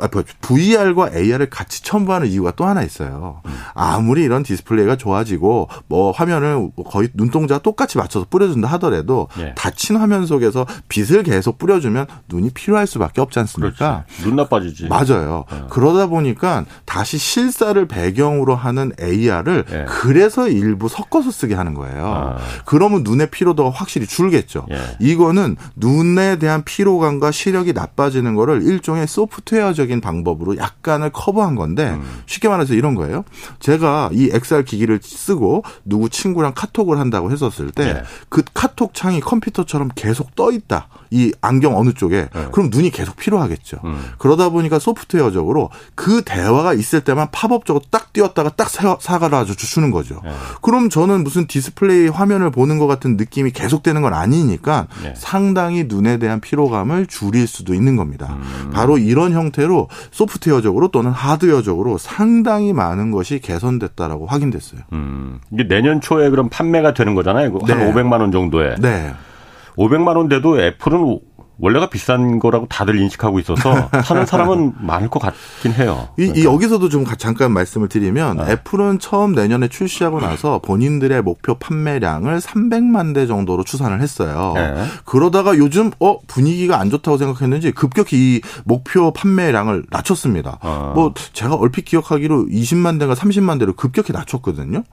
브이알과 에이알을 같이 첨부하는 이유가 또 하나 있어요. 음. 아무리 이런 디스플레이가 좋아지고 뭐 화면을 거의 눈동자 똑같이 맞춰서 뿌려준다 하더라도 네. 닫힌 화면 속에서 빛을 계속 뿌려주면 눈이 피로할 수밖에 없지 않습니까? 그렇지. 눈 나빠지지. 맞아요. 네. 그러다 보니까 다시 실사를 배경으로 하는 에이알을 네. 그래서 일부 섞어서 쓰게 하는 거예요. 아. 그러면 눈의 피로도가 확실히 줄겠죠. 네. 이거는 눈에 대한 피로감과 시력이 나빠지는 거를 일종의 소프트웨어적인 방법으로 약간을 커버한 건데 음. 쉽게 말해서 이런 거예요. 제가 이 엑스알 기기를 쓰고 누구 친구랑 카톡을 한다고 했었을 때 그 네. 카톡 창이 컴퓨터처럼 계속 떠 있다. 이 안경 어느 쪽에. 네. 그럼 눈이 계속 피로하겠죠. 음. 그러다 보니까 소프트웨어적으로 그 대화가 있을 때만 팝업적으로 딱 띄웠다가 딱 사가라서 주는 거죠. 네. 그럼 저는 무슨 디스플레이 화면을 보는 것 같은 느낌이 계속되는 건 아니니까 네. 상당히 눈에 대한 피로감을 줄일 수도 있는 겁니다. 음. 바로 이런 형태로 소프트웨어적으로 또는 하드웨어적으로 상당히 많은 것이 개선됐다라고 확인됐어요. 음. 이게 내년 초에 그럼 판매가 되는 거잖아요. 네. 한 오백만 원 정도에. 네. 오백만 원 돼도 애플은 원래가 비싼 거라고 다들 인식하고 있어서 사는 사람은 많을 것 같긴 해요. 그러니까. 이, 이 여기서도 좀 잠깐 말씀을 드리면 네. 애플은 처음 내년에 출시하고 나서 본인들의 목표 판매량을 삼백만 대 정도로 추산을 했어요. 네. 그러다가 요즘 어 분위기가 안 좋다고 생각했는지 급격히 이 목표 판매량을 낮췄습니다. 어. 뭐 제가 얼핏 기억하기로 이십만 대가 삼십만 대로 급격히 낮췄거든요.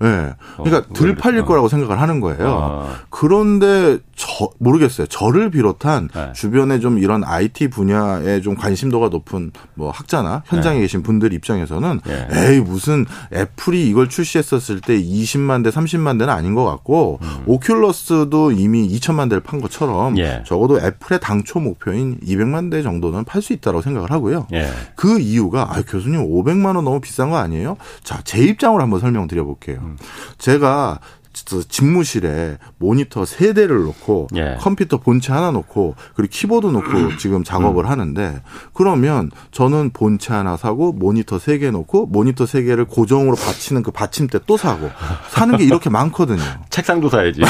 예. 네. 그러니까 어, 덜 팔릴 거라고 생각을 하는 거예요. 어. 그런데 저 모르겠어요. 저를 비롯한 네. 주변에 좀 이런 아이티 분야에 좀 관심도가 높은 뭐 학자나 현장에 네. 계신 분들 입장에서는 네. 에이 무슨 애플이 이걸 출시했었을 때 이십만 대, 삼십만 대는 아닌 것 같고 음. 오큘러스도 이미 이천만 대를 판 것처럼 네. 적어도 애플의 당초 목표인 이백만 대 정도는 팔 수 있다고 생각을 하고요. 네. 그 이유가 아 교수님 오백만 원 너무 비싼 거 아니에요? 자, 제 입장으로 한번 설명드려 볼게요. 제가 집무실에 모니터 세 대를 놓고 예. 컴퓨터 본체 하나 놓고 그리고 키보드 놓고 지금 작업을 음. 하는데 그러면 저는 본체 하나 사고 모니터 세 개 놓고 모니터 세 개를 고정으로 받치는 그 받침대 또 사고 사는 게 이렇게 많거든요. 책상도 사야지.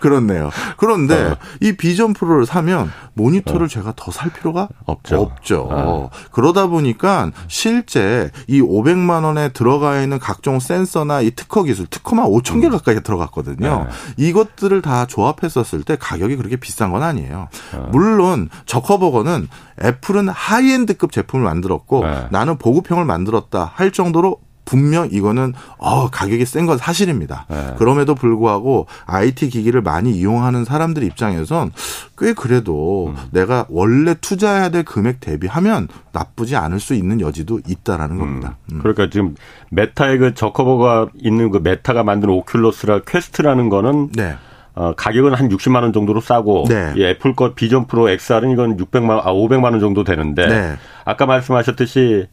그렇네요. 그런데 어. 이 비전 프로를 사면 모니터를 어. 제가 더 살 필요가 없죠. 없죠. 어. 그러다 보니까 실제 이 오백만 원에 들어가 있는 각종 센서나 이 특허 기술, 특허만 오천 개 가까이 들어갔거든요. 네. 이것들을 다 조합했었을 때 가격이 그렇게 비싼 건 아니에요. 네. 물론 저커버그는 애플은 하이엔드급 제품을 만들었고 네. 나는 보급형을 만들었다 할 정도로 분명 이거는 어, 가격이 센 건 사실입니다. 네. 그럼에도 불구하고 아이티 기기를 많이 이용하는 사람들 입장에선 꽤 그래도 음. 내가 원래 투자해야 될 금액 대비하면 나쁘지 않을 수 있는 여지도 있다라는 음. 겁니다. 음. 그러니까 지금 메타의 그 저커버가 있는 그 메타가 만든 오큘러스라 퀘스트라는 거는 네. 어, 가격은 한 육십만 원 정도로 싸고 네. 예, 애플 것 비전 프로 엑스알은 이건 육백만 아 오백만 원 정도 되는데 네. 아까 말씀하셨듯이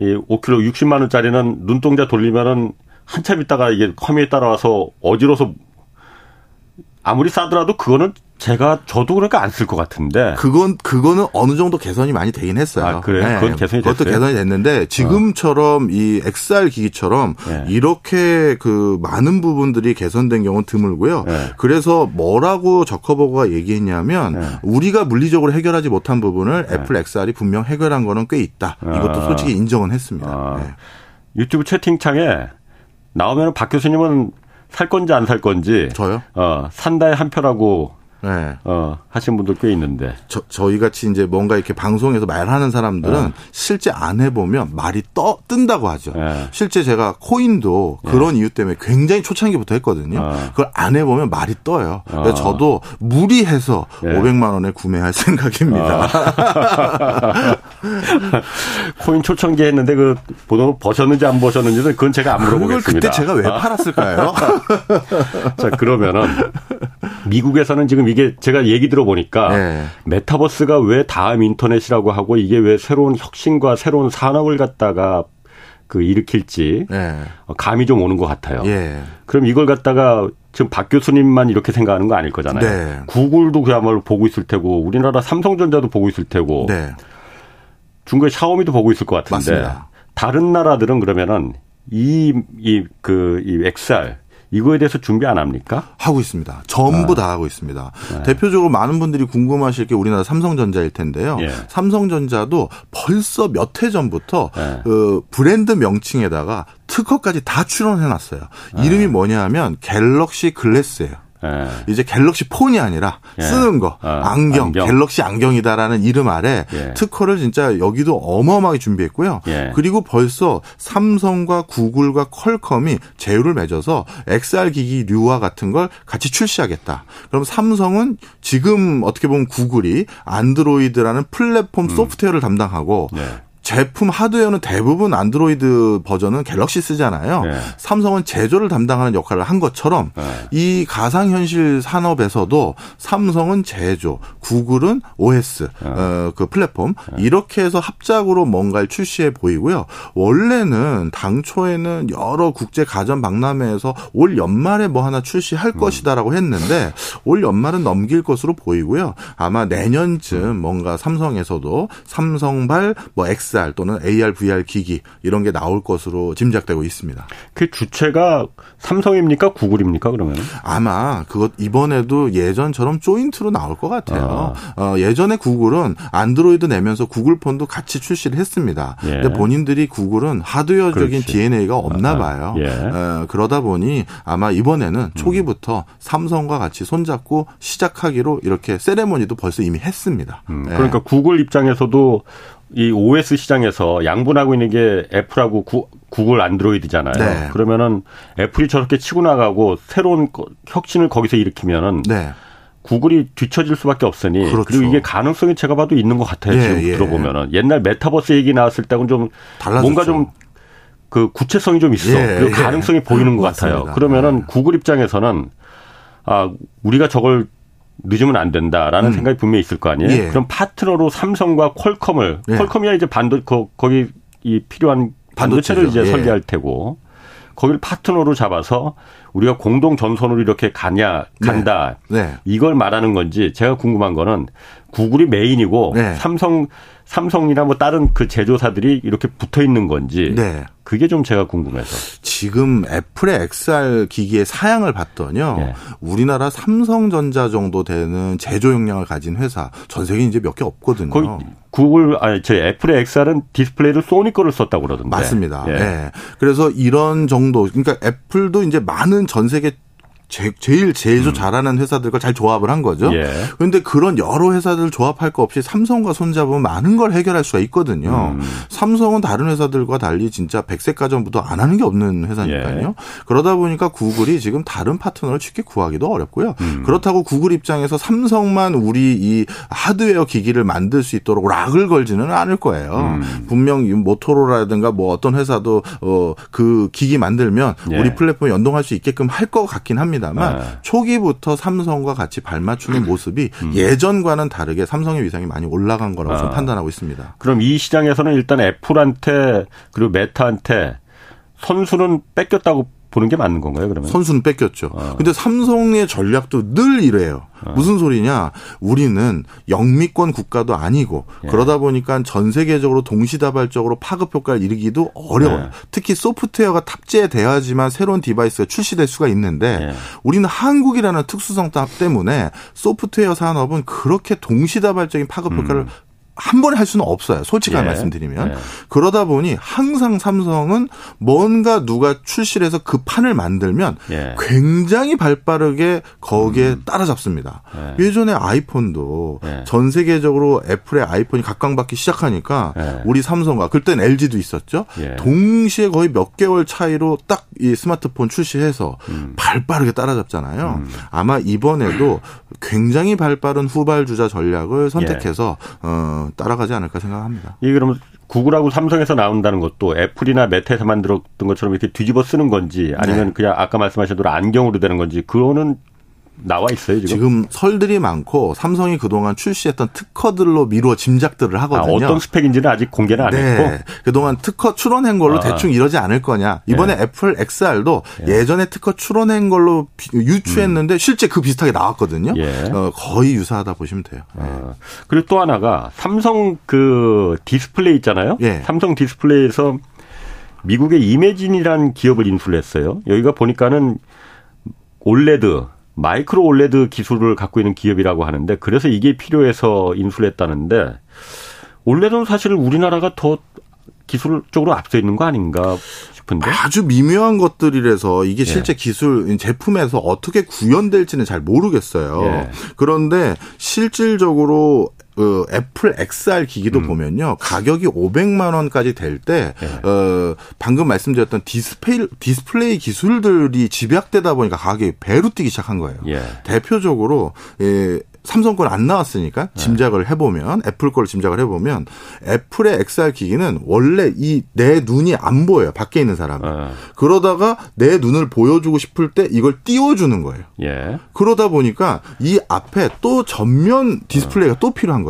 이 오 킬로그램 육십만 원짜리는 눈동자 돌리면은 한참 있다가 이게 화면에 따라와서 어지러워서 아무리 싸더라도 그거는 제가 저도 그러니까 안 쓸 것 같은데. 그건 그거는 어느 정도 개선이 많이 되긴 했어요. 아, 그래요? 네. 그건 개선이 됐어요. 그것도 개선이 됐는데 지금처럼 어. 이 엑스알 기기처럼 네. 이렇게 그 많은 부분들이 개선된 경우는 드물고요. 네. 그래서 뭐라고 저커버그가 얘기했냐면 네. 우리가 물리적으로 해결하지 못한 부분을 네. 애플 엑스알이 분명 해결한 거는 꽤 있다. 아. 이것도 솔직히 인정은 했습니다. 아. 네. 유튜브 채팅창에 나오면 박 교수님은 살 건지 안 살 건지. 저요? 어, 산다의 한 표라고. 네. 어, 하신 분들 꽤 있는데. 저, 저희 같이 이제 뭔가 이렇게 방송에서 말하는 사람들은 네. 실제 안 해보면 말이 떠, 뜬다고 하죠. 네. 실제 제가 코인도 네. 그런 이유 때문에 굉장히 초창기부터 했거든요. 아. 그걸 안 해보면 말이 떠요. 아. 그래서 저도 무리해서 네. 오백만 원에 구매할 생각입니다. 아. 코인 초창기 했는데 그 번호 버셨는지 안 버셨는지는 그건 제가 안 물어보겠습니다. 그걸 그때 제가 왜 팔았을까요? 자, 그러면은 미국에서는 지금 이게 제가 얘기 들어보니까 네. 메타버스가 왜 다음 인터넷이라고 하고 이게 왜 새로운 혁신과 새로운 산업을 갖다가 그 일으킬지 네. 감이 좀 오는 것 같아요. 네. 그럼 이걸 갖다가 지금 박 교수님만 이렇게 생각하는 거 아닐 거잖아요. 네. 구글도 그야말로 보고 있을 테고 우리나라 삼성전자도 보고 있을 테고 네. 중국의 샤오미도 보고 있을 것 같은데 맞습니다. 다른 나라들은 그러면은 이, 이, 그, 이 엑스알 이거에 대해서 준비 안 합니까? 하고 있습니다. 전부 아. 다 하고 있습니다. 네. 대표적으로 많은 분들이 궁금하실 게 우리나라 삼성전자일 텐데요. 예. 삼성전자도 벌써 몇 해 전부터 예. 그 브랜드 명칭에다가 특허까지 다 출원해놨어요. 예. 이름이 뭐냐 하면 갤럭시 글래스예요. 예. 이제 갤럭시 폰이 아니라 예. 쓰는 거 어, 안경, 안경 갤럭시 안경이다라는 이름 아래 예. 특허를 진짜 여기도 어마어마하게 준비했고요. 예. 그리고 벌써 삼성과 구글과 퀄컴이 제휴를 맺어서 엑스알 기기류와 같은 걸 같이 출시하겠다. 그럼 삼성은 지금 어떻게 보면 구글이 안드로이드라는 플랫폼 음. 소프트웨어를 담당하고 예. 제품 하드웨어는 대부분 안드로이드 버전은 갤럭시 쓰잖아요. 네. 삼성은 제조를 담당하는 역할을 한 것처럼 네. 이 가상현실 산업에서도 삼성은 제조, 구글은 오에스 네. 어, 그 플랫폼 네. 이렇게 해서 합작으로 뭔가를 출시해 보이고요. 원래는 당초에는 여러 국제 가전 박람회에서 올 연말에 뭐 하나 출시할 음. 것이다라고 했는데 올 연말은 넘길 것으로 보이고요. 아마 내년쯤 뭔가 삼성에서도 삼성발 뭐 엑스 또는 에이알, 브이알 기기 이런 게 나올 것으로 짐작되고 있습니다. 그 주체가 삼성입니까? 구글입니까? 그러면? 아마 그것 이번에도 예전처럼 조인트로 나올 것 같아요. 아. 어, 예전에 구글은 안드로이드 내면서 구글폰도 같이 출시를 했습니다. 예. 근데 본인들이 구글은 하드웨어적인 그렇지. 디엔에이가 없나 봐요. 아. 예. 어, 그러다 보니 아마 이번에는 초기부터 음. 삼성과 같이 손잡고 시작하기로 이렇게 세레모니도 벌써 이미 했습니다. 음. 예. 그러니까 구글 입장에서도 이 오에스 시장에서 양분하고 있는 게 애플하고 구, 구글 안드로이드잖아요. 네. 그러면은 애플이 저렇게 치고 나가고 새로운 혁신을 거기서 일으키면은 네. 구글이 뒤처질 수밖에 없으니 그렇죠. 그리고 이게 가능성이 제가 봐도 있는 것 같아요. 예, 지금 예. 들어보면은 옛날 메타버스 얘기 나왔을 때하고는 좀 달라졌죠. 뭔가 좀 그 구체성이 좀 있어. 예, 그리고 예. 가능성이 보이는 것 맞습니다. 같아요. 그러면은 예. 구글 입장에서는 아 우리가 저걸 늦으면 안 된다라는 음. 생각이 분명히 있을 거 아니에요. 예. 그럼 파트너로 삼성과 퀄컴을 예. 퀄컴이야 이제 반도 거, 거기 이 필요한 반도체를 반도체죠. 이제 예. 설계할 테고 거기를 파트너로 잡아서 우리가 공동 전선으로 이렇게 가냐 간다 네. 네. 이걸 말하는 건지 제가 궁금한 거는 구글이 메인이고 네. 삼성 삼성이나 뭐 다른 그 제조사들이 이렇게 붙어 있는 건지 네. 그게 좀 제가 궁금해서 지금 애플의 엑스알 기기의 사양을 봤더니요 네. 우리나라 삼성전자 정도 되는 제조 역량을 가진 회사 전 세계 이제 몇 개 없거든요. 거의 구글 아니 제 애플의 엑스알은 디스플레이를 소니 거를 썼다고 그러던데 맞습니다. 예. 네. 그래서 이런 정도 그러니까 애플도 이제 많은 전 세계 제, 제일 제조 잘하는 회사들과 잘 조합을 한 거죠. 예. 그런데 그런 여러 회사들 조합할 거 없이 삼성과 손잡으면 많은 걸 해결할 수가 있거든요. 음. 삼성은 다른 회사들과 달리 진짜 백색 가전부터 안 하는 게 없는 회사니까요. 예. 그러다 보니까 구글이 지금 다른 파트너를 쉽게 구하기도 어렵고요. 음. 그렇다고 구글 입장에서 삼성만 우리 이 하드웨어 기기를 만들 수 있도록 락을 걸지는 않을 거예요. 음. 분명 모토로라든가 뭐 어떤 회사도 어, 그 기기 만들면 예. 우리 플랫폼에 연동할 수 있게끔 할 것 같긴 합니다. 다만 네. 초기부터 삼성과 같이 발맞추는 모습이 음. 예전과는 다르게 삼성의 위상이 많이 올라간 거라고 아. 저는 판단하고 있습니다. 그럼 이 시장에서는 일단 애플한테 그리고 메타한테 선수는 뺏겼다고 보는 게 맞는 건가요, 그러면? 선수는 뺏겼죠. 아. 근데 삼성의 전략도 늘 이래요. 아. 무슨 소리냐? 우리는 영미권 국가도 아니고 예. 그러다 보니까 전 세계적으로 동시다발적으로 파급 효과를 이루기도 어려워요. 예. 특히 소프트웨어가 탑재돼야지만 새로운 디바이스가 출시될 수가 있는데 예. 우리는 한국이라는 특수성 때문에 소프트웨어 산업은 그렇게 동시다발적인 파급 효과를 음. 한 번에 할 수는 없어요. 솔직하게 예. 말씀드리면. 예. 그러다 보니 항상 삼성은 뭔가 누가 출시를 해서 그 판을 만들면 예. 굉장히 발빠르게 거기에 음. 따라잡습니다. 예. 예전에 아이폰도 예. 전 세계적으로 애플의 아이폰이 각광받기 시작하니까 예. 우리 삼성과 그땐 엘지도 있었죠. 예. 동시에 거의 몇 개월 차이로 딱 이 스마트폰 출시해서 음. 발빠르게 따라잡잖아요. 음. 아마 이번에도 굉장히 발빠른 후발주자 전략을 선택해서 예. 어 따라가지 않을까 생각합니다. 이 그러면 구글하고 삼성에서 나온다는 것도 애플이나 메타에서 만들었던 것처럼 이렇게 뒤집어 쓰는 건지 아니면 네. 그냥 아까 말씀하신 대로 안경으로 되는 건지 그거는 나와 있어요, 지금? 지금 설들이 많고 삼성이 그동안 출시했던 특허들로 미루어 짐작들을 하거든요. 아, 어떤 스펙인지는 아직 공개는 안 네. 했고. 그동안 특허 출원한 걸로 아. 대충 이러지 않을 거냐. 이번에 예. 애플 엑스알도 예. 예전에 특허 출원한 걸로 유추했는데 음. 실제 그 비슷하게 나왔거든요. 예. 어, 거의 유사하다 보시면 돼요. 아. 네. 그리고 또 하나가 삼성 그 디스플레이 있잖아요. 예. 삼성 디스플레이에서 미국의 이매진이라는 기업을 인수를 했어요. 여기가 보니까는 올레드. 마이크로 올레드 기술을 갖고 있는 기업이라고 하는데 그래서 이게 필요해서 인수를 했다는데 올레드는 사실 우리나라가 더 기술적으로 앞서 있는 거 아닌가 싶은데. 아주 미묘한 것들이라서 이게 실제 예. 기술, 제품에서 어떻게 구현될지는 잘 모르겠어요. 예. 그런데 실질적으로 그 애플 엑스알 기기도 음. 보면요. 가격이 오백만 원까지 될 때 예. 어, 방금 말씀드렸던 디스플레이, 디스플레이 기술들이 집약되다 보니까 가격이 배로 뛰기 시작한 거예요. 예. 대표적으로 예, 삼성 건 안 나왔으니까 예. 짐작을 해보면 애플 걸 짐작을 해보면 애플의 엑스알 기기는 원래 이 내 눈이 안 보여요. 밖에 있는 사람은. 예. 그러다가 내 눈을 보여주고 싶을 때 이걸 띄워주는 거예요. 예. 그러다 보니까 이 앞에 또 전면 디스플레이가 예. 또 필요한 거예요.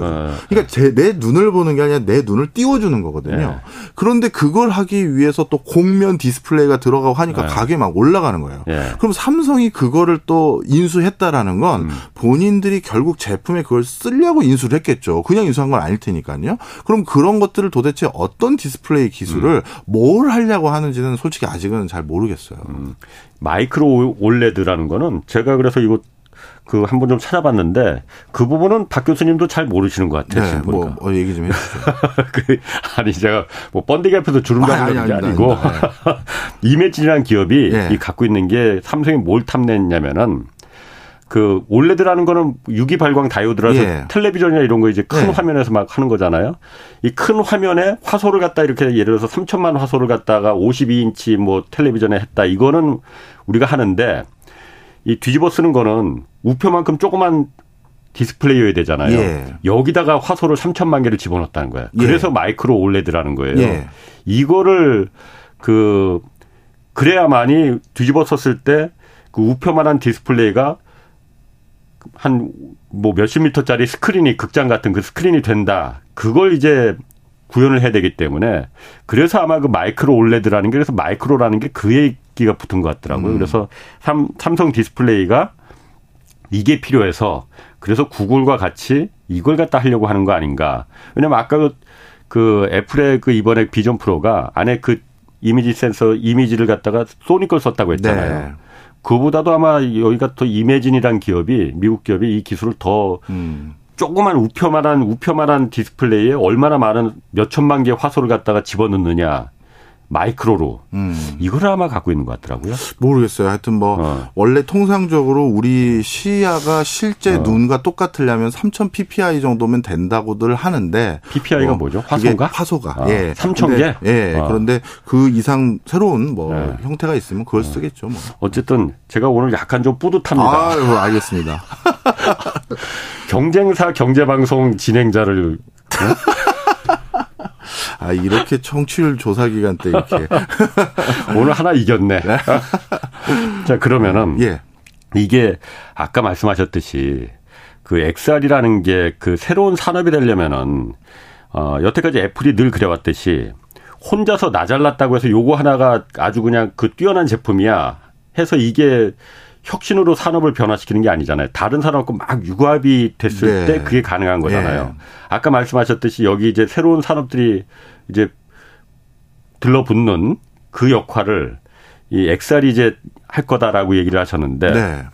그러니까 제, 내 눈을 보는 게 아니라 내 눈을 띄워주는 거거든요. 예. 그런데 그걸 하기 위해서 또 공면 디스플레이가 들어가고 하니까 예. 가격이 막 올라가는 거예요. 예. 그럼 삼성이 그거를 또 인수했다라는 건 음. 본인들이 결국 제품에 그걸 쓰려고 인수를 했겠죠. 그냥 인수한 건 아닐 테니까요. 그럼 그런 것들을 도대체 어떤 디스플레이 기술을 음. 뭘 하려고 하는지는 솔직히 아직은 잘 모르겠어요. 음. 마이크로 올레드라는 거는 제가 그래서 이거 그 한 번 좀 찾아봤는데 그 부분은 박 교수님도 잘 모르시는 것 같아요. 네, 뭐 어, 얘기 좀 해주세요. 그, 아니 제가 뭐 번데기 앞에서 주름 잡는 게 아니, 아니, 아니고 이매진이라는 기업이 네. 이 갖고 있는 게 삼성이 뭘 탐냈냐면은 그 올레드라는 거는 유기 발광 다이오드라서 예. 텔레비전이나 이런 거 이제 큰 예. 화면에서 막 하는 거잖아요. 이 큰 화면에 화소를 갖다 이렇게 예를 들어서 삼천만 화소를 갖다가 오십이 인치 뭐 텔레비전에 했다. 이거는 우리가 하는데. 이 뒤집어 쓰는 거는 우표만큼 조그만 디스플레이여야 되잖아요. 예. 여기다가 화소를 삼천만 개를 집어넣었다는 거야. 그래서 예. 마이크로 올레드라는 거예요. 예. 이거를 그 그래야만이 뒤집어 썼을 때 그 우표만한 디스플레이가 한 뭐 몇십 미터짜리 스크린이 극장 같은 그 스크린이 된다. 그걸 이제 구현을 해야 되기 때문에 그래서 아마 그 마이크로 올레드라는 게 그래서 마이크로라는 게 그 얘기가 붙은 것 같더라고요. 음. 그래서 삼, 삼성 디스플레이가 이게 필요해서 그래서 구글과 같이 이걸 갖다 하려고 하는 거 아닌가. 왜냐면 아까 그, 그 애플의 그 이번에 비전 프로가 안에 그 이미지 센서 이미지를 갖다가 소니 걸 썼다고 했잖아요. 네. 그보다도 아마 여기가 더 이매진이란 기업이 미국 기업이 이 기술을 더 음. 조그만 우표만한 우표만한 디스플레이에 얼마나 많은 몇 천만 개의 화소를 갖다가 집어넣느냐. 마이크로로. 음. 이걸 아마 갖고 있는 것 같더라고요. 모르겠어요. 하여튼 뭐 어. 원래 통상적으로 우리 시야가 실제 어. 눈과 똑같으려면 삼천 피피아이 정도면 된다고들 하는데. 피피아이가 어, 뭐죠? 화소인가? 화소가. 아, 예. 삼천 개? 예. 어. 그런데 그 이상 새로운 뭐 예. 형태가 있으면 그걸 어. 쓰겠죠. 뭐. 어쨌든 제가 오늘 약간 좀 뿌듯합니다. 아유, 알겠습니다. 경쟁사 경제방송 진행자를. 아, 이렇게 청취율 조사 기간 때 이렇게. 오늘 하나 이겼네. 자, 그러면은. 예. 이게 아까 말씀하셨듯이 그 엑스알이라는 게 그 새로운 산업이 되려면은, 어, 여태까지 애플이 늘 그래왔듯이 혼자서 나 잘났다고 해서 요거 하나가 아주 그냥 그 뛰어난 제품이야 해서 이게 혁신으로 산업을 변화시키는 게 아니잖아요. 다른 산업과 막 융합이 됐을 네. 때 그게 가능한 거잖아요. 네. 아까 말씀하셨듯이 여기 이제 새로운 산업들이 이제 들러붙는 그 역할을 이 엑스알이 이제 할 거다라고 얘기를 하셨는데 네.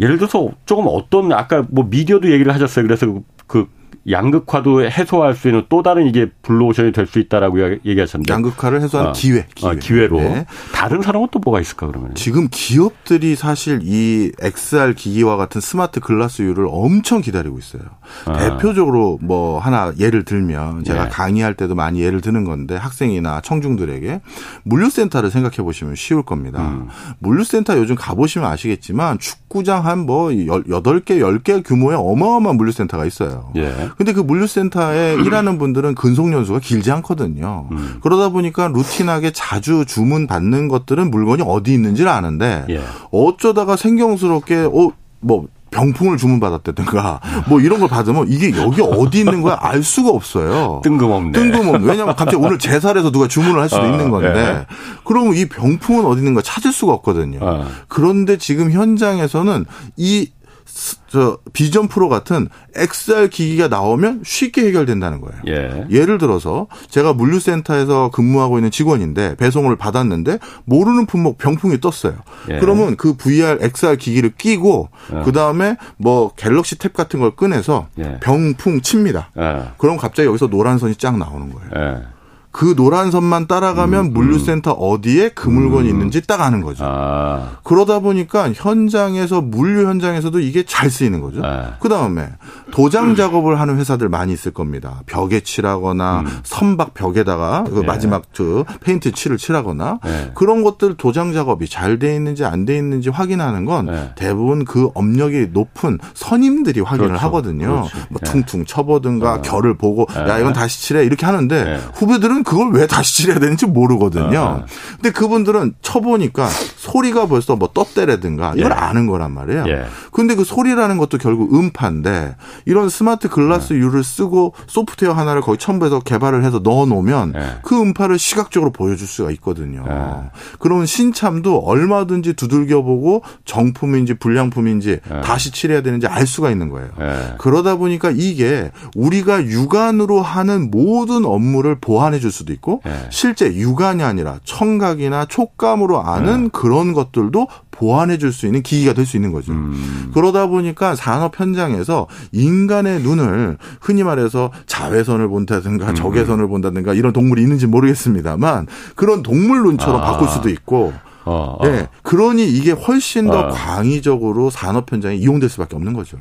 예를 들어서 조금 어떤 아까 뭐 미디어도 얘기를 하셨어요. 그래서 그 양극화도 해소할 수 있는 또 다른 이게 블루오션이 될 수 있다라고 얘기하셨는데 양극화를 해소하는 어, 기회, 기회. 어, 기회로 네. 다른 사람은 또 뭐가 있을까 그러면? 지금 기업들이 사실 이 엑스알 기기와 같은 스마트 글라스유를 엄청 기다리고 있어요. 아. 대표적으로 뭐 하나 예를 들면 제가 네. 강의할 때도 많이 예를 드는 건데 학생이나 청중들에게 물류센터를 생각해 보시면 쉬울 겁니다. 음. 물류센터 요즘 가보시면 아시겠지만 축구장 한 뭐 여덟 개, 열 개 규모의 어마어마한 물류센터가 있어요. 예. 근데 그 물류센터에 일하는 분들은 근속 연수가 길지 않거든요. 음. 그러다 보니까 루틴하게 자주 주문 받는 것들은 물건이 어디 있는지를 아는데 예. 어쩌다가 생경스럽게 어 뭐 병풍을 주문받았다든가 뭐 이런 걸 받으면 이게 여기 어디 있는 거야 알 수가 없어요. 뜬금없네. 뜬금없네. 왜냐하면 갑자기 오늘 제사에서 누가 주문을 할 수도 어, 있는 건데 예. 그러면 이 병풍은 어디 있는 거 찾을 수가 없거든요. 어. 그런데 지금 현장에서는 이 저 비전 프로 같은 엑스알 기기가 나오면 쉽게 해결된다는 거예요. 예. 예를 들어서 제가 물류센터에서 근무하고 있는 직원인데 배송을 받았는데 모르는 품목 병풍이 떴어요. 예. 그러면 그 브이알 엑스알 기기를 끼고 어. 그다음에 뭐 갤럭시 탭 같은 걸 꺼내서 예. 병풍 칩니다. 어. 그럼 갑자기 여기서 노란 선이 쫙 나오는 거예요. 예. 그 노란 선만 따라가면 음, 물류센터 음. 어디에 그 물건이 음. 있는지 딱 아는 거죠. 아. 그러다 보니까 현장에서 물류 현장에서도 이게 잘 쓰이는 거죠. 아. 그다음에 도장 작업을 하는 회사들 많이 있을 겁니다. 벽에 칠하거나 음. 선박 벽에다가 그 예. 마지막 그 페인트 칠을 칠하거나 예. 그런 것들 도장 작업이 잘 돼 있는지 안 돼 있는지 확인하는 건 예. 대부분 그 업력이 높은 선임들이 확인을 그렇죠. 하거든요. 그렇죠. 뭐 퉁퉁 쳐보든가 예. 결을 보고 예. 야 이건 다시 칠해 이렇게 하는데 예. 후배들은 그걸 왜 다시 칠해야 되는지 모르거든요. 근데 그분들은 쳐보니까 소리가 벌써 뭐 떴대라든가 이걸 예. 아는 거란 말이에요. 예. 근데 그 소리라는 것도 결국 음파인데 이런 스마트 글라스 예. 유를 쓰고 소프트웨어 하나를 거의 첨부해서 개발을 해서 넣어놓으면 예. 그 음파를 시각적으로 보여줄 수가 있거든요. 예. 그러면 신참도 얼마든지 두들겨보고 정품인지 불량품인지 예. 다시 칠해야 되는지 알 수가 있는 거예요. 예. 그러다 보니까 이게 우리가 육안으로 하는 모든 업무를 보완해줄 수도 있고 예. 실제 육안이 아니라 청각이나 촉감으로 아는 예. 그런 것들도 보완해 줄 수 있는 기기가 될 수 있는 거죠. 음. 그러다 보니까 산업 현장에서 인간의 눈을 흔히 말해서 자외선을 본다든가 음. 적외선을 본다든가 이런 동물이 있는지 모르겠습니다만 그런 동물 눈처럼 아. 바꿀 수도 있고 어, 어. 예. 그러니 이게 훨씬 더 어. 광의적으로 산업 현장에 이용될 수밖에 없는 거죠.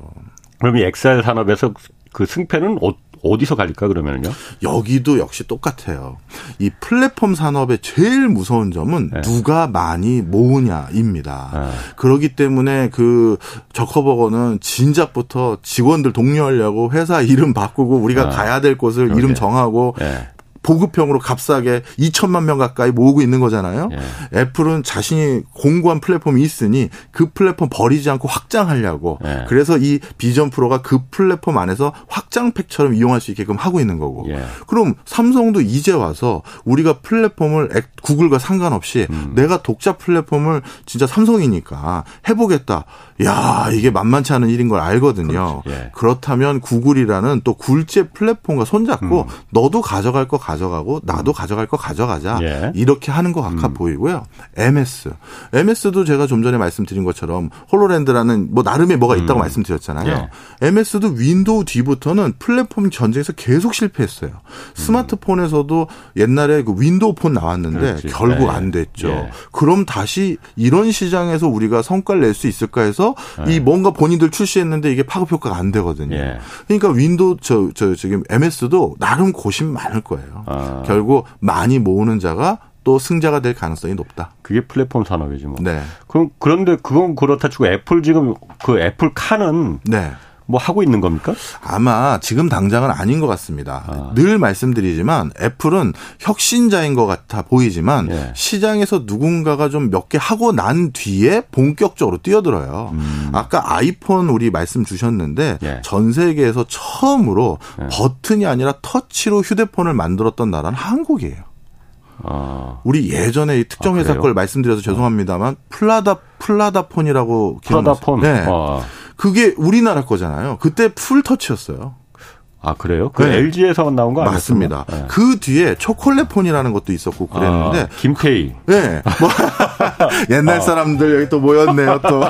그럼 이 엑스알 산업에서 그 승패는 어떤 어디서 갈릴까 그러면요? 여기도 역시 똑같아요. 이 플랫폼 산업의 제일 무서운 점은 네. 누가 많이 모으냐입니다. 네. 그렇기 때문에 그 저커버그는 진작부터 직원들 독려하려고 회사 이름 바꾸고 우리가 아. 가야 될 곳을 그러게. 이름 정하고 네. 보급형으로 값싸게 이천만 명 가까이 모으고 있는 거잖아요. 예. 애플은 자신이 공고한 플랫폼이 있으니 그 플랫폼 버리지 않고 확장하려고 예. 그래서 이 비전 프로가 그 플랫폼 안에서 확장팩처럼 이용할 수 있게끔 하고 있는 거고 예. 그럼 삼성도 이제 와서 우리가 플랫폼을 구글과 상관없이 음. 내가 독자 플랫폼을 진짜 삼성이니까 해보겠다. 야 이게 만만치 않은 일인 걸 알거든요. 예. 그렇다면 구글이라는 또 굴지의 플랫폼과 손잡고 음. 너도 가져갈 거 가져가고 나도 음. 가져갈 거 가져가자 예. 이렇게 하는 것 같아 음. 보이고요. 엠에스, 엠에스도 제가 좀 전에 말씀드린 것처럼 홀로랜드라는 뭐 나름의 뭐가 음. 있다고 말씀드렸잖아요. 예. 엠에스도 윈도우 뒤부터는 플랫폼 전쟁에서 계속 실패했어요. 스마트폰에서도 옛날에 그 윈도우 폰 나왔는데 그렇지. 결국 예. 안 됐죠. 예. 그럼 다시 이런 시장에서 우리가 성과를 낼 수 있을까 해서 예. 이 뭔가 본인들 출시했는데 이게 파급 효과가 안 되거든요. 예. 그러니까 윈도우 저 저 지금 엠에스도 나름 고심 많을 거예요. 아. 결국 많이 모으는 자가 또 승자가 될 가능성이 높다. 그게 플랫폼 산업이지 뭐. 네. 그럼 그런데 그건 그렇다 치고 애플 지금 그 애플 카는 네. 뭐 하고 있는 겁니까? 아마 지금 당장은 아닌 것 같습니다. 아. 늘 말씀드리지만 애플은 혁신자인 것 같아 보이지만 예. 시장에서 누군가가 좀 몇 개 하고 난 뒤에 본격적으로 뛰어들어요. 음. 아까 아이폰 우리 말씀 주셨는데 예. 전 세계에서 처음으로 예. 버튼이 아니라 터치로 휴대폰을 만들었던 나라는 한국이에요. 아. 우리 예전에 이 특정 회사 아, 걸 말씀드려서 죄송합니다만 플라다 플라다폰이라고 플라다폰. 네. 아. 그게 우리나라 거잖아요. 그때 풀터치였어요. 아 그래요? 그 네. 엘지에서 나온 거 아니에요? 맞습니다. 네. 그 뒤에 초콜릿폰이라는 것도 있었고 그랬는데. 아, 김태희. 네. 뭐 옛날 사람들 여기 또 모였네요. 또.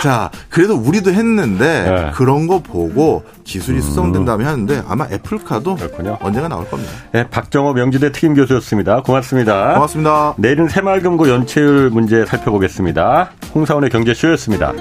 자, 그래도 우리도 했는데 네. 그런 거 보고 기술이 수성된다면 하는데 아마 애플카도 그렇군요. 언젠가 나올 겁니다. 네, 박정호 명지대 특임 교수였습니다. 고맙습니다. 고맙습니다. 내일은 새마을금고 연체율 문제 살펴보겠습니다. 홍사원의 경제쇼였습니다.